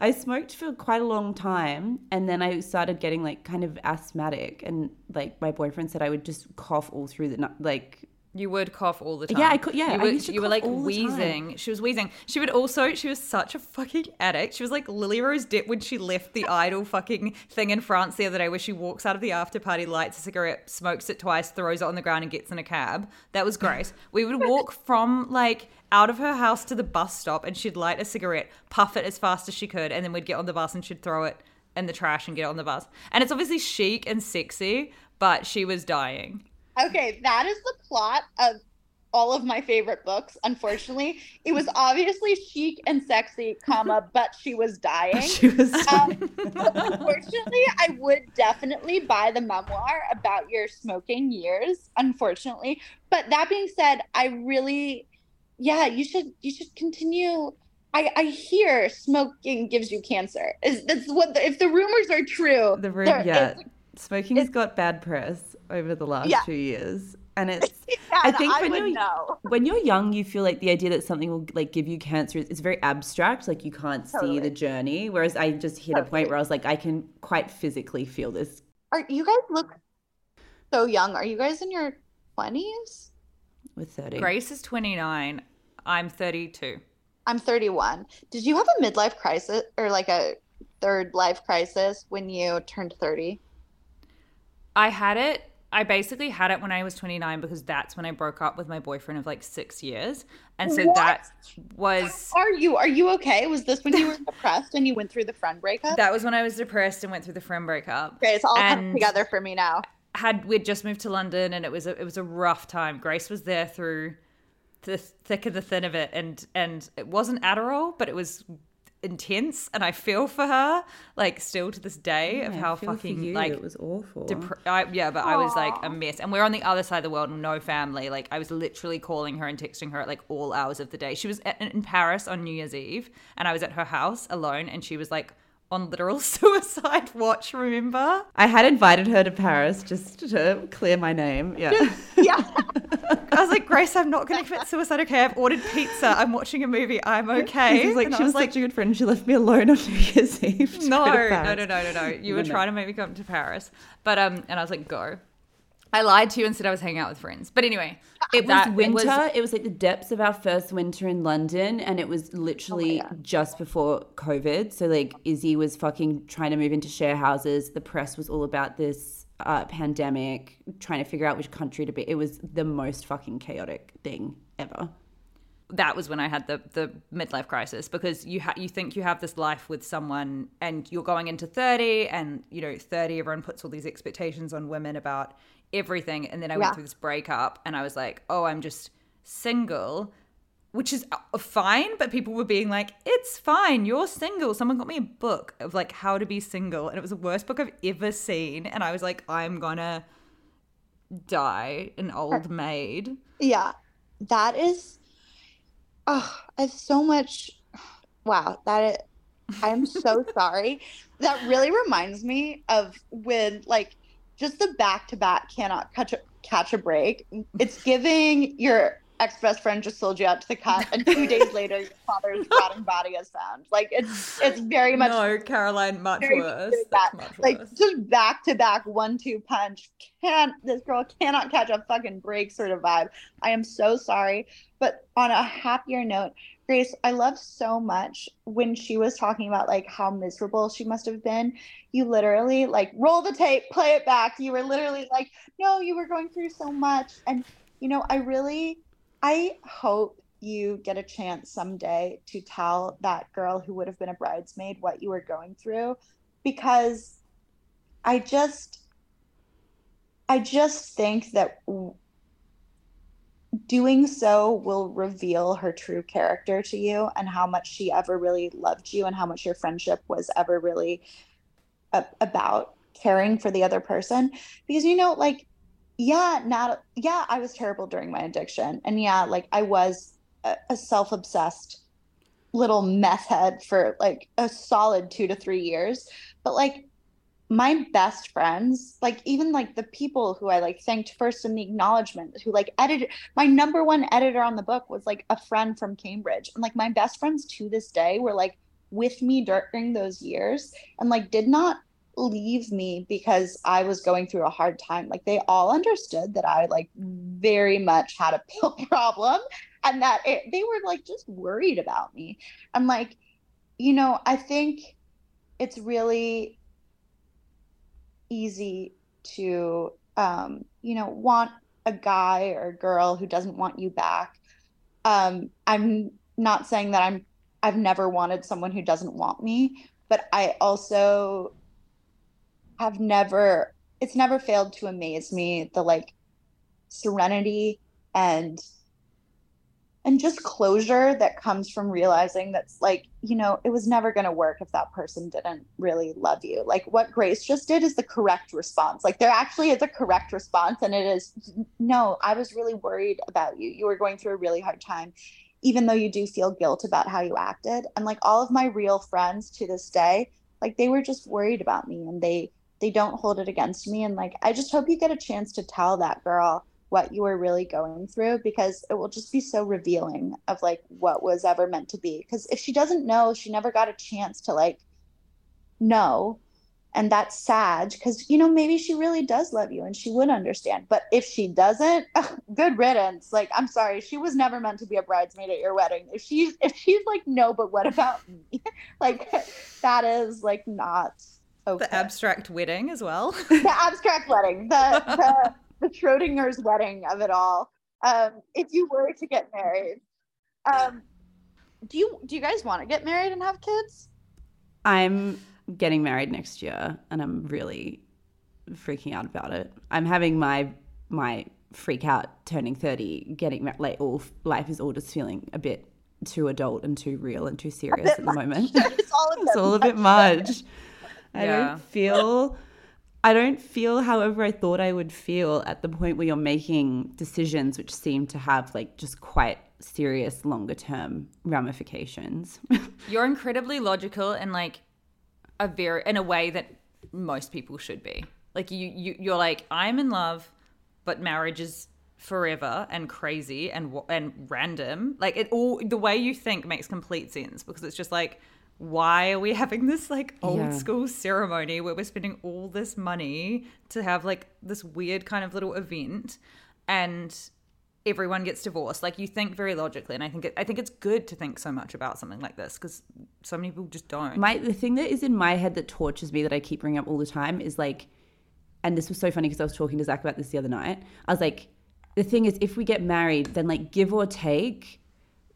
I smoked for quite a long time, and then I started getting like kind of asthmatic, and like my boyfriend said I would just cough all through the night. Like you would cough all the time. Yeah, you were like wheezing. She was wheezing. She was such a fucking addict. She was like Lily Rose Depp when she left the Idol fucking thing in France the other day, where she walks out of the after party, lights a cigarette, smokes it twice, throws it on the ground, and gets in a cab. That was Grace. We would walk from like out of her house to the bus stop, and she'd light a cigarette, puff it as fast as she could, and then we'd get on the bus and she'd throw it in the trash and get on the bus. And it's obviously chic and sexy, but she was dying. Okay, that is the plot of all of my favorite books, unfortunately. It was obviously chic and sexy, but she was dying. She was dying. Unfortunately, I would definitely buy the memoir about your smoking years, unfortunately. But that being said, you should continue. I hear smoking gives you cancer. If the rumors are true. Smoking's got bad press over the last 2 years. And it's I think when you're young, you feel like the idea that something will like give you cancer is very abstract. Like you can't see the journey. Whereas I just hit a point where I was like, I can quite physically feel this. You guys look so young. Are you guys in your 20s? With 30. Grace is 29. I'm 32. I'm 31. Did you have a midlife crisis or like a third life crisis when you turned 30? I had it. I basically had it when I was 29 because that's when I broke up with my boyfriend of like 6 years. And so that was... Are you okay? Was this when you were depressed and you went through the friend breakup? That was when I was depressed and went through the friend breakup. Okay, it's all coming together for me now. We'd just moved to London, and it was a rough time. Grace was there through the thick of the thin of it, and it wasn't Adderall, but it was intense, and I feel for her, like still to this day, of how fucking like it was awful. But I was like a mess, and we're on the other side of the world, no family. Like I was literally calling her and texting her at like all hours of the day. She was in Paris on New Year's Eve, and I was at her house alone, and she was like on literal suicide watch, remember? I had invited her to Paris just to clear my name. Yeah. I was like, Grace, I'm not going to commit suicide, okay? I've ordered pizza. I'm watching a movie. I'm okay. She's like, and she was like, such a good friend. She left me alone on New Year's Eve. No. You were trying to make me come to Paris. But, and I was like, go. I lied to you and said I was hanging out with friends. But anyway, it was like the depths of our first winter in London, and it was literally just before COVID. So like Izzy was fucking trying to move into share houses. The press was all about this pandemic, trying to figure out which country to be. It was the most fucking chaotic thing ever. That was when I had the midlife crisis, because you think you have this life with someone, and you're going into 30, and you know 30, everyone puts all these expectations on women about everything, and then I went through this breakup, and I was like, oh, I'm just single, which is fine, but people were being like, it's fine, you're single. Someone got me a book of like how to be single, and it was the worst book I've ever seen, and I was like, I'm gonna die an old maid. Yeah, that is I'm so sorry. That really reminds me of when like just the back-to-back cannot catch a break. It's giving your ex-best friend just sold you out to the cat, and 2 days later your father's rotting body is found. Like, it's very much Caroline, much worse. Much worse. Just back-to-back 1-2 punch. This girl cannot catch a fucking break sort of vibe. I am so sorry. But on a happier note, Grace, I love so much when she was talking about like how miserable she must have been. You literally like roll the tape, play it back. You were literally like, no, you were going through so much. And you know, I hope you get a chance someday to tell that girl who would have been a bridesmaid what you were going through, because I just think that doing so will reveal her true character to you, and how much she ever really loved you, and how much your friendship was ever really about caring for the other person. Because, you know, like, yeah, I was terrible during my addiction. And yeah, like I was a self-obsessed little meth head for like a solid 2 to 3 years. But like my best friends, like even like the people who I like thanked first in the acknowledgement, who like edited, my number one editor on the book was like a friend from Cambridge. And like my best friends to this day were like with me during those years, and like did not leave me because I was going through a hard time. Like they all understood that I like very much had a pill problem, and that they were like just worried about me. And like, you know, I think it's really easy to, you know, want a guy or a girl who doesn't want you back. I'm not saying that I've never wanted someone who doesn't want me, but I also have never, it's never failed to amaze me, the like serenity and just closure that comes from realizing that's like, you know, it was never going to work if that person didn't really love you. Like what Grace just did is the correct response. Like there actually is a correct response, and it is, no, I was really worried about you. You were going through a really hard time, even though you do feel guilt about how you acted. And like all of my real friends to this day, like they were just worried about me, and they don't hold it against me. And like, I just hope you get a chance to tell that girl what you were really going through, because it will just be so revealing of like what was ever meant to be. Because if she doesn't know, she never got a chance to like know, and that's sad, because, you know, maybe she really does love you and she would understand. But if she doesn't, good riddance. Like, I'm sorry, she was never meant to be a bridesmaid at your wedding. If she's like, no, but what about me? Like, that is like not okay. The abstract wedding as well. The abstract wedding, the Schrodinger's wedding of it all. If you were to get married, do you guys want to get married and have kids? I'm getting married next year, and I'm really freaking out about it. I'm having my freak out turning 30, getting like all life is all just feeling a bit too adult and too real and too serious at the moment. It's all a bit much. I don't feel however I thought I would feel at the point where you're making decisions which seem to have like just quite serious longer term ramifications. You're incredibly logical and like in a way that most people should be. Like you're like, I'm in love, but marriage is forever and crazy and random. Like it all, the way you think makes complete sense, because it's just like, why are we having this like old school ceremony where we're spending all this money to have like this weird kind of little event, and everyone gets divorced? Like you think very logically, and I think it's good to think so much about something like this, because so many people just don't. The thing that is in my head that tortures me, that I keep bringing up all the time, is like, and this was so funny because I was talking to Zach about this the other night. I was like, the thing is, if we get married, then like give or take,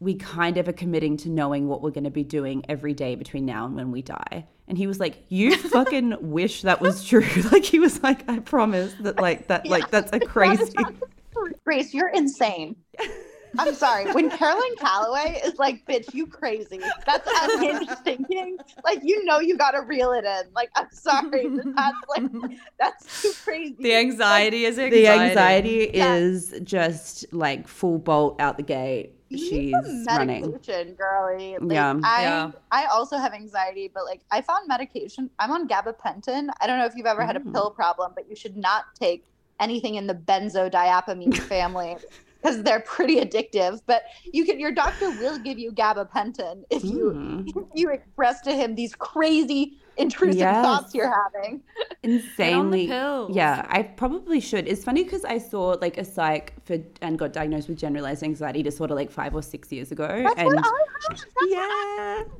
we kind of are committing to knowing what we're going to be doing every day between now and when we die. And he was like, you fucking wish that was true. Like he was like, I promise that like that, like that's a crazy. Grace, you're insane. I'm sorry. When Caroline Calloway is like, bitch, you crazy. That's unhinged thinking. Like, you know, you got to reel it in. Like, I'm sorry. That's like, that's too crazy. The anxiety is anxiety. The anxiety is just like full bolt out the gate. She's medication, girly. Like, I also have anxiety, but like I found medication. I'm on gabapentin. I don't know if you've ever had a pill problem, but you should not take anything in the benzodiazepine family. because they're pretty addictive. But you can, your doctor will give you gabapentin if you express to him these crazy intrusive thoughts you're having. Insanely. Get on the pills. Yeah, I probably should. It's funny because I saw like a psych and got diagnosed with generalized anxiety disorder like 5 or 6 years ago.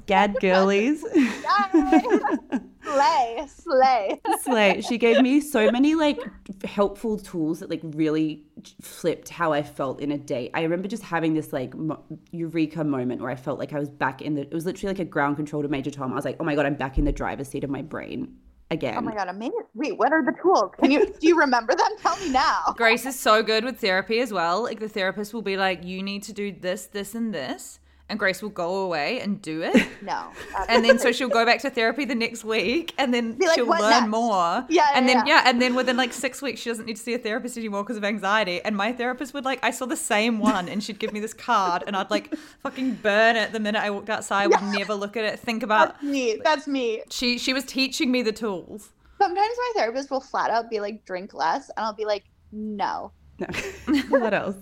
GAD girlies. Slay. She gave me so many like helpful tools that like really flipped how I felt in a day. I remember just having this like eureka moment where I felt like I was back in the, it was literally like a ground control to Major Tom. I was like, oh my God, I'm back in the driver's seat of my brain again. Oh my God, amazing. Wait, what are the tools? Do you remember them? Tell me now. Grace is so good with therapy as well. Like the therapist will be like, you need to do this, this, and this. And Grace will go away and do it. No. And then so she'll go back to therapy the next week and then like, she'll learn next? More. And then within like 6 weeks, she doesn't need to see a therapist anymore because of anxiety. And my therapist would like, I saw the same one and she'd give me this card and I'd like fucking burn it the minute I walked outside. I would never look at it, think about. That's me. She was teaching me the tools. Sometimes my therapist will flat out be like, drink less. And I'll be like, no. What else?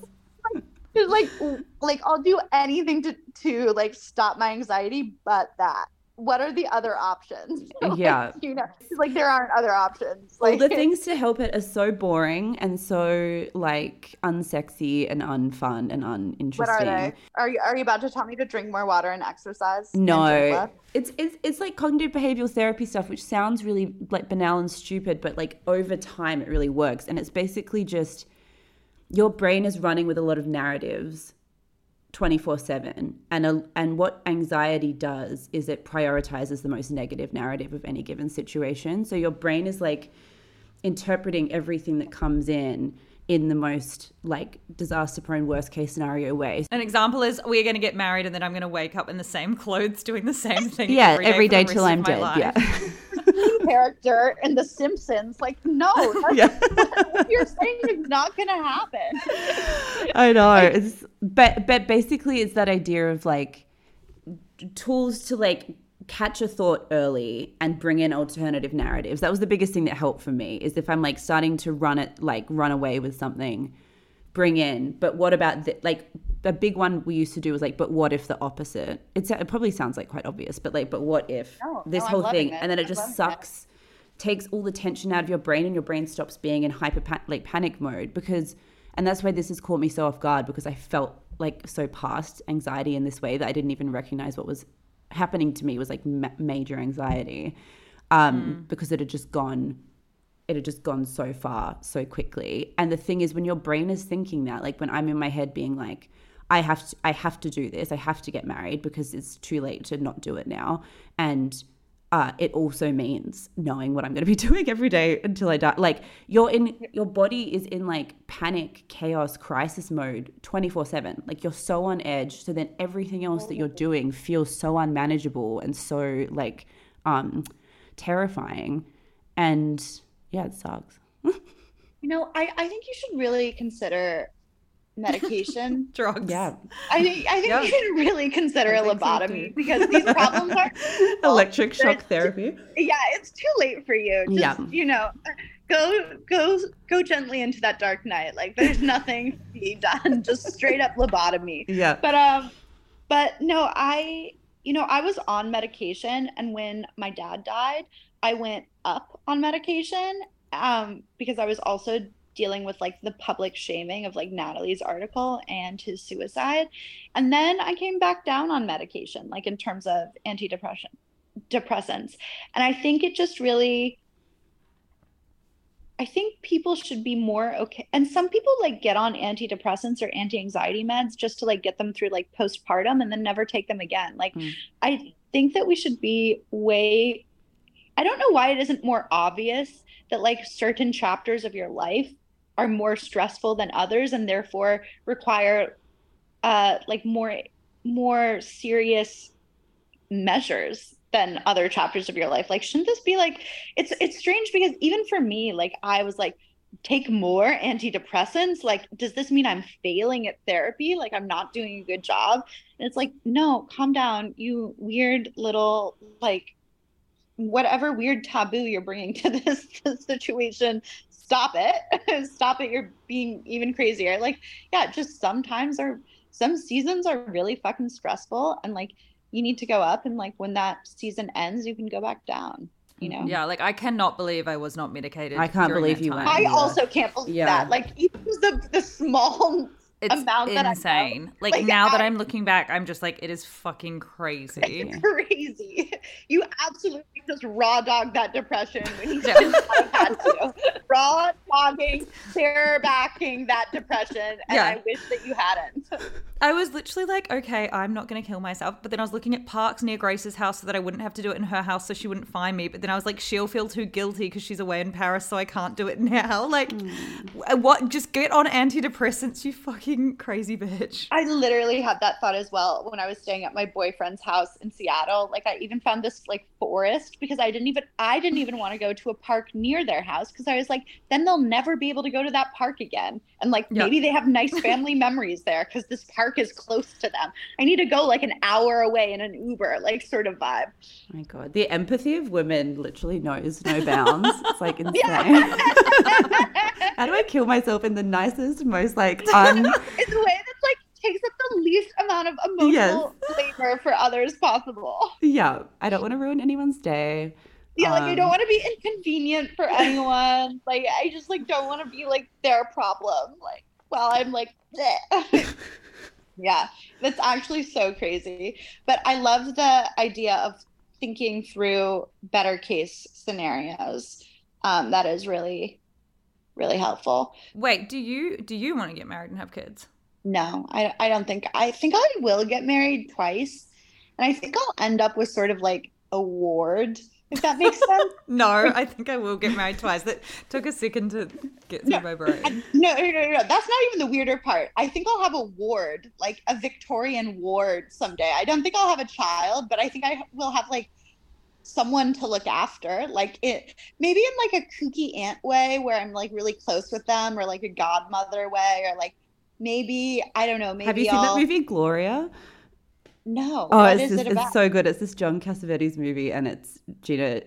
Like I'll do anything to like stop my anxiety, but that. What are the other options? There aren't other options. Like, all the things to help it are so boring and so like unsexy and unfun and uninteresting. What are they? Are you about to tell me to drink more water and exercise? No, it's like cognitive behavioral therapy stuff, which sounds really like banal and stupid, but like over time it really works, and it's basically just. Your brain is running with a lot of narratives 24/7. And what anxiety does is it prioritizes the most negative narrative of any given situation. So your brain is like interpreting everything that comes in the most like disaster prone worst case scenario way. An example is we're going to get married and then I'm going to wake up in the same clothes doing the same thing every day till I'm dead. Life. Character in The Simpsons, like no, that's, what you're saying is not going to happen. I know, like, but basically it's that idea of like tools to like catch a thought early and bring in alternative narratives. That was the biggest thing that helped for me is if I'm like starting to run away with something, bring in. But what about like a big one we used to do was like, but what if the opposite? It probably sounds like quite obvious, but like, but what if whole thing? And then it just sucks, takes all the tension out of your brain, and your brain stops being in panic mode because, and that's why this has caught me so off guard because I felt like so past anxiety in this way that I didn't even recognize what was happening to me was like major anxiety because it had just gone so far so quickly. And the thing is when your brain is thinking that, like when I'm in my head being like, I have to do this, I have to get married because it's too late to not do it now. And it also means knowing what I'm going to be doing every day until I die. Like your body is in like panic, chaos, crisis mode 24/7. Like you're so on edge. So then everything else that you're doing feels so unmanageable and so like terrifying. And yeah, it sucks. You know, I think you should really consider medication. Drugs. Yeah. I think you should really consider a lobotomy because these problems are electric shock therapy. It's too late for you. Just, you know, go gently into that dark night. Like there's nothing to be done. Just straight up lobotomy. Yeah. But no, I was on medication, and when my dad died, I went up on medication because I was also dealing with like the public shaming of like Natalie's article and his suicide. And then I came back down on medication, like in terms of antidepressants. And I think it just really, I think people should be more okay. And some people like get on antidepressants or anti-anxiety meds just to like get them through like postpartum and then never take them again. Like I think that we should be way, I don't know why it isn't more obvious that like certain chapters of your life are more stressful than others and therefore require like more serious measures than other chapters of your life. Like, shouldn't this be like, it's strange because even for me, like I was like, take more antidepressants. Like, does this mean I'm failing at therapy? Like I'm not doing a good job. And it's like, no, calm down. You weird little, like, whatever weird taboo you're bringing to this situation stop it. Stop it. You're being even crazier. Like, yeah, just sometimes some seasons are really fucking stressful. And like, you need to go up, and like, when that season ends, you can go back down, you know? Yeah. Like, I cannot believe I was not medicated. I can't believe you went. I also can't believe that. Like, even the small amount that I know. It's insane. Like, now that I'm looking back, I'm just like, it is fucking crazy. It's crazy. You absolutely just raw dog that depression when you had to. Raw dogging, barebacking that depression. And I wish that you hadn't. I was literally like, okay, I'm not going to kill myself. But then I was looking at parks near Grace's house so that I wouldn't have to do it in her house so she wouldn't find me. But then I was like, she'll feel too guilty because she's away in Paris, so I can't do it now. Like, what? Just get on antidepressants, you fucking crazy bitch. I literally had that thought as well when I was staying at my boyfriend's house in Seattle. Like, I even found this like forest because I didn't even want to go to a park near their house because I was like, then they'll never be able to go to that park again. And like, maybe they have nice family memories there because this park is close to them. I need to go like an hour away in an Uber, like, sort of vibe. Oh my God. The empathy of women literally knows no bounds. It's like insane. How do I kill myself in the nicest, most like it's the way that's like takes up the least amount of emotional labor for others possible. Yeah. I don't want to ruin anyone's day. Yeah, like, I don't want to be inconvenient for anyone. Like, I just, like, don't want to be, like, their problem. Like, while I'm, like, bleh. Yeah, that's actually so crazy. But I love the idea of thinking through better case scenarios. That is really, really helpful. Wait, do you want to get married and have kids? No, I don't think. I think I will get married twice. And I think I'll end up with sort of, like, a ward, if that makes sense. No, I think I will get married twice. That took a second to get through my brain. No. That's not even the weirder part. I think I'll have a ward, like a Victorian ward someday. I don't think I'll have a child, but I think I will have like someone to look after. Like it, maybe in like a kooky aunt way where I'm like really close with them, or like a godmother way, or like maybe, I don't know. Maybe have you seen that movie Gloria? No. Oh, it's so good. It's this John Cassavetes movie, and it's Gina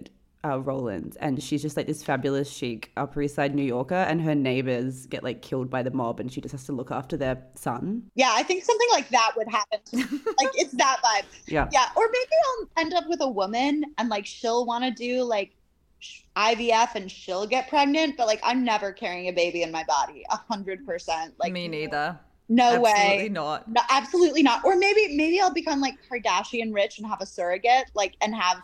Rowlands, and she's just like this fabulous chic Upper East Side New Yorker, and her neighbors get like killed by the mob, and she just has to look after their son. Yeah, I think something like that would happen. Like, it's that vibe. Yeah. Or maybe I'll end up with a woman, and like she'll want to do like IVF, and she'll get pregnant, but like I'm never carrying a baby in my body, 100%. Like, me neither. No way. Absolutely not. No, absolutely not. Or maybe I'll become like Kardashian rich and have a surrogate, like, and have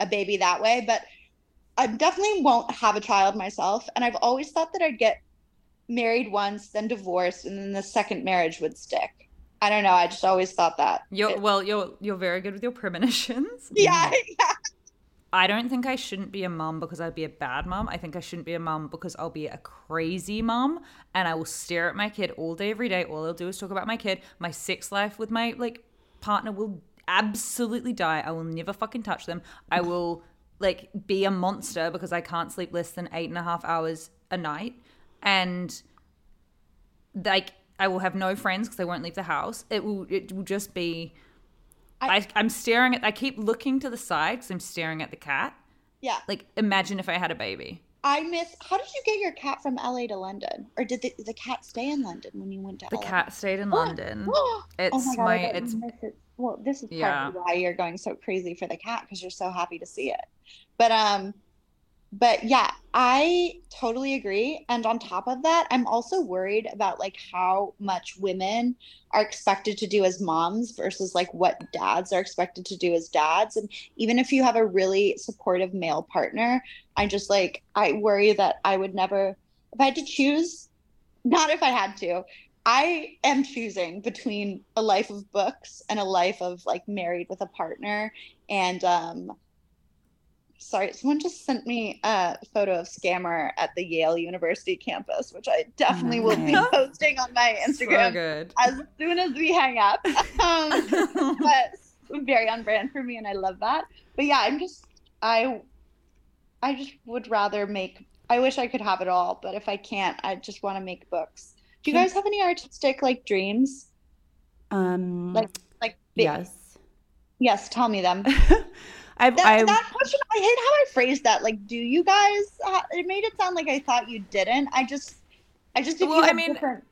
a baby that way. But I definitely won't have a child myself. And I've always thought that I'd get married once, then divorced, and then the second marriage would stick. I don't know. I just always thought that. You're very good with your premonitions. Yeah. I don't think I shouldn't be a mum because I'd be a bad mum. I think I shouldn't be a mum because I'll be a crazy mum, and I will stare at my kid all day, every day. All I'll do is talk about my kid. My sex life with my like partner will absolutely die. I will never fucking touch them. I will like be a monster because I can't sleep less than 8.5 hours a night, and like I will have no friends because they won't leave the house. It will just be. I'm staring at, I keep looking to the side because I'm staring at the cat. Yeah. Like, imagine if I had a baby. How did you get your cat from LA to London? Or did the cat stay in London when you went to LA? The cat stayed in London. It's oh my God, this is partly why you're going so crazy for the cat, because you're so happy to see it. But yeah, I totally agree. And on top of that, I'm also worried about like how much women are expected to do as moms versus like what dads are expected to do as dads. And even if you have a really supportive male partner, I worry that I would never, if I had to choose, not if I had to, I am choosing between a life of books and a life of like married with a partner. And, sorry, someone just sent me a photo of Scammer at the Yale University campus, which I definitely will be posting on my Instagram as soon as we hang up. But very on brand for me, and I love that. But yeah, I just would rather make. I wish I could have it all, but if I can't, I just want to make books. Do you guys have any artistic like dreams? Yes. Yes, tell me them. That question, I hate how I phrased that. Like, do you guys? It made it sound like I thought you didn't. If you had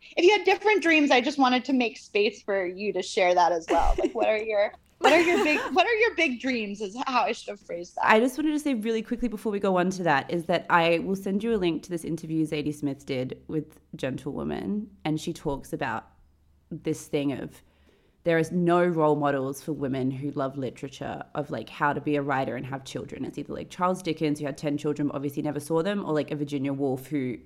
different dreams, I just wanted to make space for you to share that as well. Like, what are your big dreams is how I should have phrased that. I just wanted to say really quickly before we go on to that is that I will send you a link to this interview Zadie Smith did with Gentlewoman, and she talks about this thing of there is no role models for women who love literature of like how to be a writer and have children. It's either like Charles Dickens, who had 10 children but obviously never saw them, or like a Virginia Woolf who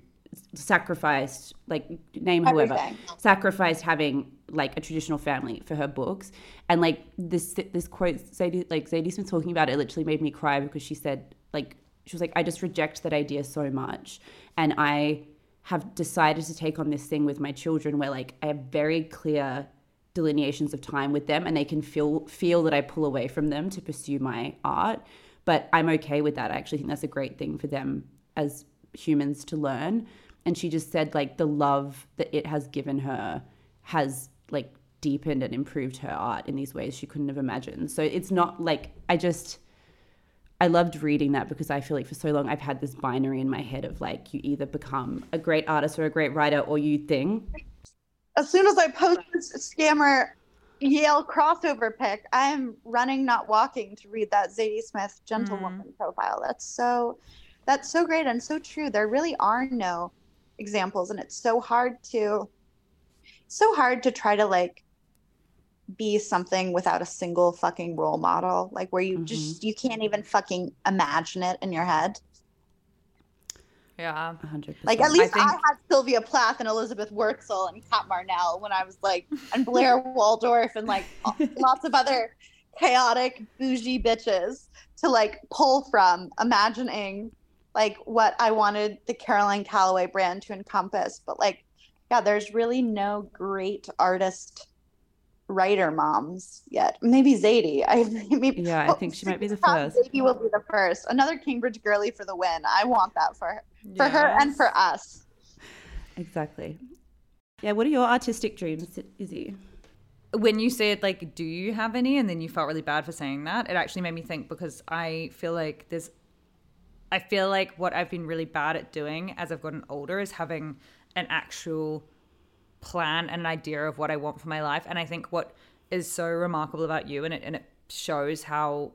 sacrificed, like name whoever, sacrificed having like a traditional family for her books. And like this quote, Zadie Smith talking about it literally made me cry, because she said, like, she was like, I just reject that idea so much. And I have decided to take on this thing with my children where like I have very clear delineations of time with them, and they can feel that I pull away from them to pursue my art. But I'm okay with that. I actually think that's a great thing for them as humans to learn. And she just said like the love that it has given her has like deepened and improved her art in these ways she couldn't have imagined. So it's not like, I loved reading that, because I feel like for so long I've had this binary in my head of like, you either become a great artist or a great writer or you thing. As soon as I post this Scammer Yale crossover pic, I am running, not walking, to read that Zadie Smith Gentlewoman profile. That's so great and so true. There really are no examples, and it's so hard to try to like be something without a single fucking role model, like where you just you can't even fucking imagine it in your head. Yeah, 100%. Like at least I had Sylvia Plath and Elizabeth Wurtzel and Kat Marnell when I was like, and Blair Waldorf and like lots of other chaotic bougie bitches to like pull from, imagining like what I wanted the Caroline Calloway brand to encompass. But like, yeah, there's really no great artist writer moms yet. Maybe Zadie. I think she might be the first. Zadie will be the first. Another Cambridge girly for the win. I want that for her and for us. Exactly. Yeah. What are your artistic dreams, Izzy? When you said like, do you have any? And then you felt really bad for saying that. It actually made me think, because I feel like what I've been really bad at doing as I've gotten older is having an actual plan and an idea of what I want for my life. And I think what is so remarkable about you, and it shows how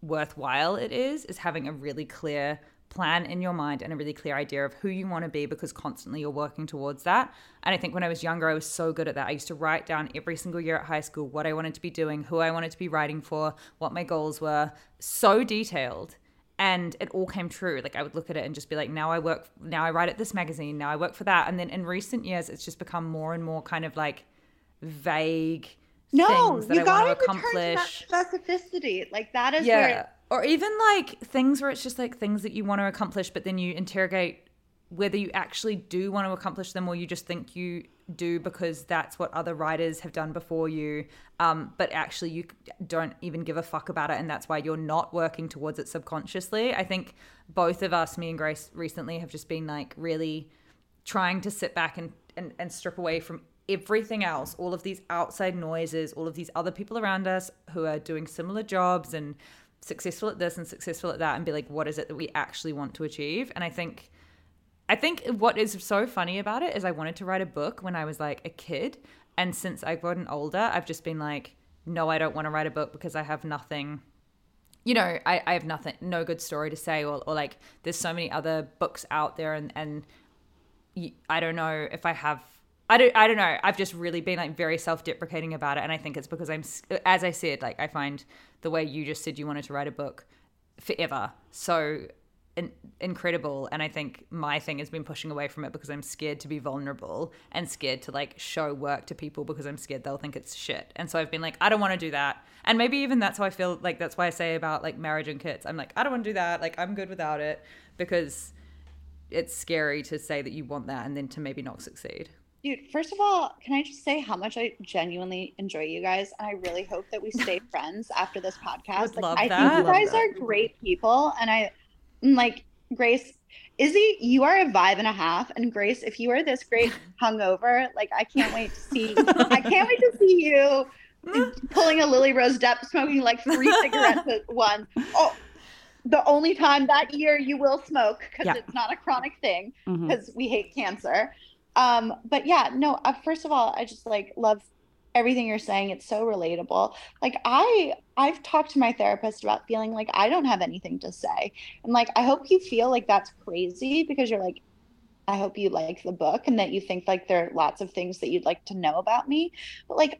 worthwhile it is having a really clear plan in your mind and a really clear idea of who you want to be, because constantly you're working towards that. And I think when I was younger, I was so good at that. I used to write down every single year at high school what I wanted to be doing, who I wanted to be writing for, what my goals were, so detailed. And it all came true. Like I would look at it and just be like, now I write at this magazine, now I work for that. And then in recent years, it's just become more and more kind of like vague things that I want to accomplish. Specificity. Like that is where. Or even like things where it's just like things that you want to accomplish, but then you interrogate whether you actually do want to accomplish them or you just think you do because that's what other writers have done before you, but actually you don't even give a fuck about it, and that's why you're not working towards it subconsciously. I think both of us, me and Grace, recently have just been like really trying to sit back and strip away from everything else, all of these outside noises, all of these other people around us who are doing similar jobs and successful at this and successful at that, and be like, what is it that we actually want to achieve? And I think what is so funny about it is I wanted to write a book when I was like a kid. And since I've gotten older, I've just been like, no, I don't want to write a book because I have nothing, you know, I have nothing, no good story to say, or like there's so many other books out there. And I don't know if I have, I don't know. I've just really been like very self-deprecating about it. And I think it's because I'm, as I said, like I find the way you just said you wanted to write a book forever. So incredible. And I think my thing has been pushing away from it because I'm scared to be vulnerable and scared to like show work to people because I'm scared they'll think it's shit. And so I've been like, I don't want to do that. And maybe even that's how I feel, like that's why I say about like marriage and kids, I'm like, I don't want to do that, like I'm good without it, because it's scary to say that you want that and then to maybe not succeed. Dude, first of all, can I just say how much I genuinely enjoy you guys? And I really hope that we stay friends after this podcast. I think you guys are great people, and like Grace, Izzy, you are a vibe and a half. And Grace, if you are this great hungover, like I can't wait to see you pulling a Lily Rose Depp, smoking like 3 cigarettes at once. Oh, the only time that year you will smoke, because it's not a chronic thing, because we hate cancer. But yeah, no, first of all, I just like love everything you're saying. It's so relatable. Like I've talked to my therapist about feeling like I don't have anything to say. And like, I hope you feel like that's crazy, because you're like, I hope you like the book and that you think like there are lots of things that you'd like to know about me. But like,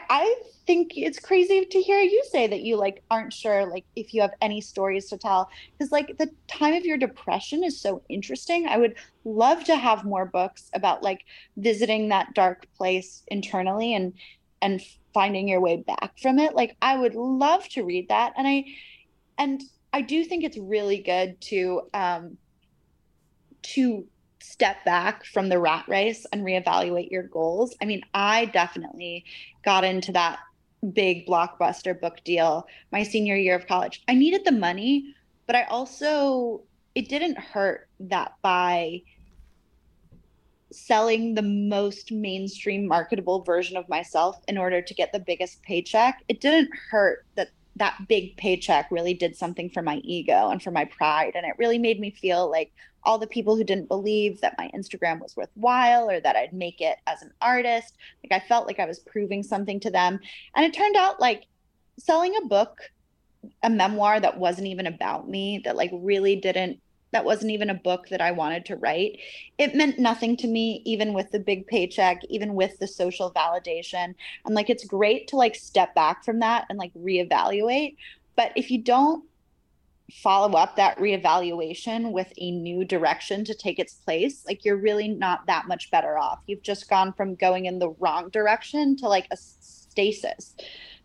I think it's crazy to hear you say that you like aren't sure like if you have any stories to tell, because like the time of your depression is so interesting. I would love to have more books about like visiting that dark place internally and finding your way back from it. Like I would love to read that. And I do think it's really good to step back from the rat race and reevaluate your goals. I mean, I definitely got into that big blockbuster book deal my senior year of college. I needed the money, but I also, it didn't hurt that by selling the most mainstream marketable version of myself in order to get the biggest paycheck, it didn't hurt that big paycheck really did something for my ego and for my pride. And it really made me feel like all the people who didn't believe that my Instagram was worthwhile or that I'd make it as an artist, like I felt like I was proving something to them. And it turned out like selling a book, a memoir that wasn't even about me, that wasn't even a book that I wanted to write. It meant nothing to me, even with the big paycheck, even with the social validation. And like, it's great to like step back from that and like reevaluate. But if you don't follow up that reevaluation with a new direction to take its place, like you're really not that much better off. You've just gone from going in the wrong direction to like a stasis,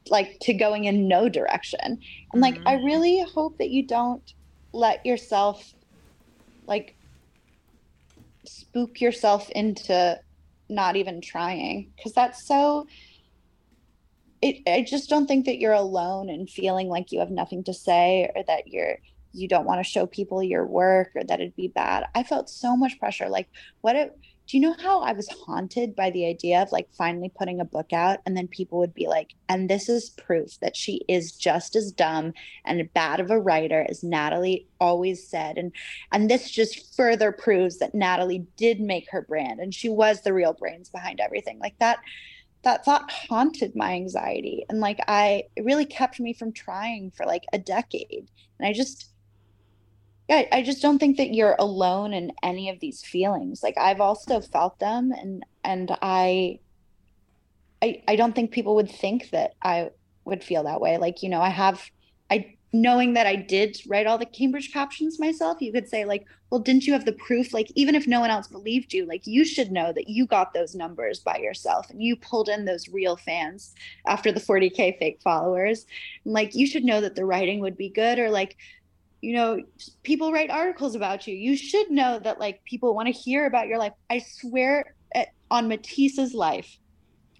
like to going in no direction. And like, I really hope that you don't let yourself like spook yourself into not even trying, because that's so, I just don't think that you're alone in feeling like you have nothing to say or that you don't want to show people your work or that it'd be bad. I felt so much pressure. Like do you know how I was haunted by the idea of like finally putting a book out and then people would be like, and this is proof that she is just as dumb and bad of a writer as Natalie always said. And this just further proves that Natalie did make her brand and she was the real brains behind everything. Like that thought haunted my anxiety. And like, it really kept me from trying for like a decade. And I just don't think that you're alone in any of these feelings. Like I've also felt them, and I don't think people would think that I would feel that way. Like, you know, knowing that I did write all the Cambridge captions myself, you could say like, well, didn't you have the proof? Like, even if no one else believed you, like you should know that you got those numbers by yourself and you pulled in those real fans after the 40K fake followers. And like, you should know that the writing would be good, or like, you know, people write articles about you. You should know that like people want to hear about your life. I swear on Matisse's life,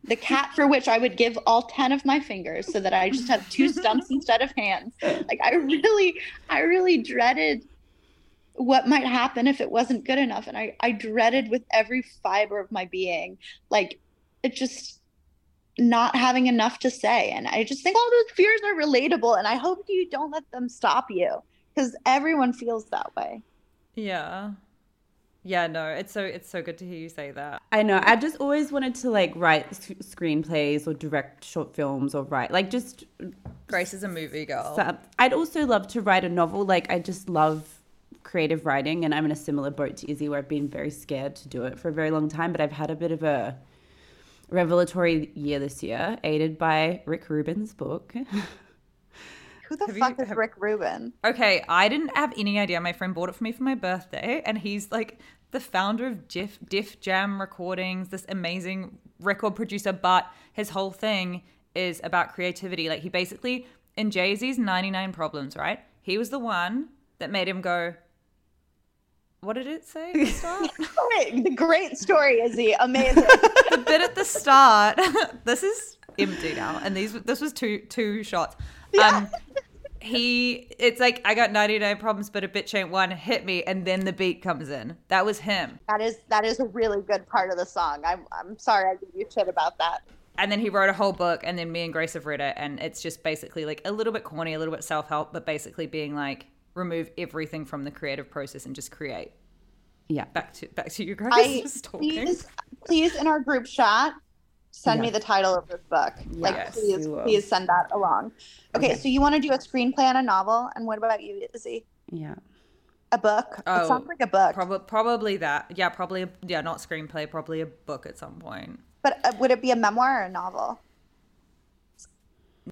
the cat for which I would give all 10 of my fingers so that I just have 2 stumps instead of hands. Like I really dreaded what might happen if it wasn't good enough. And I dreaded with every fiber of my being, like it just, not having enough to say. And I just think all those fears are relatable, and I hope you don't let them stop you, because everyone feels that way. Yeah, no, it's so good to hear you say that. I know. I just always wanted to like write screenplays or direct short films or write like just. Grace is a movie girl. I'd also love to write a novel. Like I just love creative writing, and I'm in a similar boat to Izzy, where I've been very scared to do it for a very long time, but I've had a bit of a revelatory year this year, aided by Rick Rubin's book. Who the fuck is Rick Rubin? Okay, I didn't have any idea. My friend bought it for me for my birthday, and he's like the founder of Def Jam Recordings, this amazing record producer, but his whole thing is about creativity. Like he basically, in Jay-Z's 99 Problems, right? He was the one that made him go, what did it say? The great story, Izzy. Amazing. The bit at the start. This is empty now, and this was two shots. Yeah. It's like I got 99 problems, but a bitch ain't one. Hit me, and then the beat comes in. That was him. That is a really good part of the song. I'm sorry I gave you shit about that. And then he wrote a whole book, and then me and Grace have read it, and it's just basically like a little bit corny, a little bit self-help, but basically being like, remove everything from the creative process and just create. Yeah. Back to you guys. Please, in our group chat, send me the title of this book. Yes, like, please send that along. Okay, so you want to do a screenplay on a novel, and what about you, Izzy? Yeah. A book? Oh, it sounds like a book. Probably that. Yeah, not screenplay, probably a book at some point. But would it be a memoir or a novel?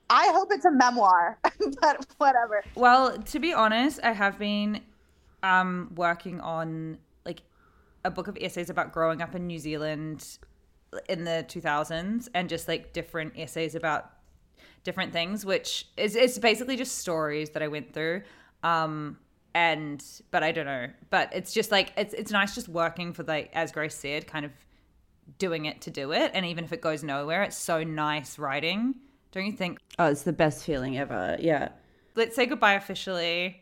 I hope it's a memoir, but whatever. Well, to be honest, I have been working on like a book of essays about growing up in New Zealand in the 2000s, and just like different essays about different things, which it's basically just stories that I went through. But I don't know. But it's just like it's nice just working for, like, as Grace said, kind of doing it to do it, and even if it goes nowhere, it's so nice writing. Don't you think? Oh, it's the best feeling ever. Yeah. Let's say goodbye officially.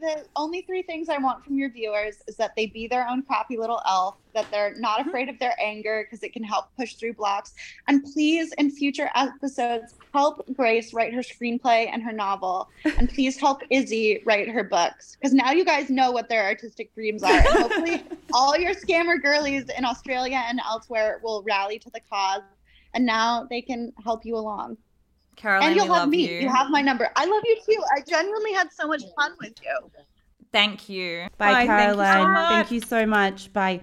The only three things I want from your viewers is that they be their own crappy little elf, that they're not afraid of their anger because it can help push through blocks. And please, in future episodes, help Grace write her screenplay and her novel. And please help Izzy write her books. Because now you guys know what their artistic dreams are. And hopefully all your scammer girlies in Australia and elsewhere will rally to the cause. And now they can help you along. Caroline, and you'll have me. You have my number. I love you too. I genuinely had so much fun with you. Thank you. Bye, Caroline. Thank you so much. Bye.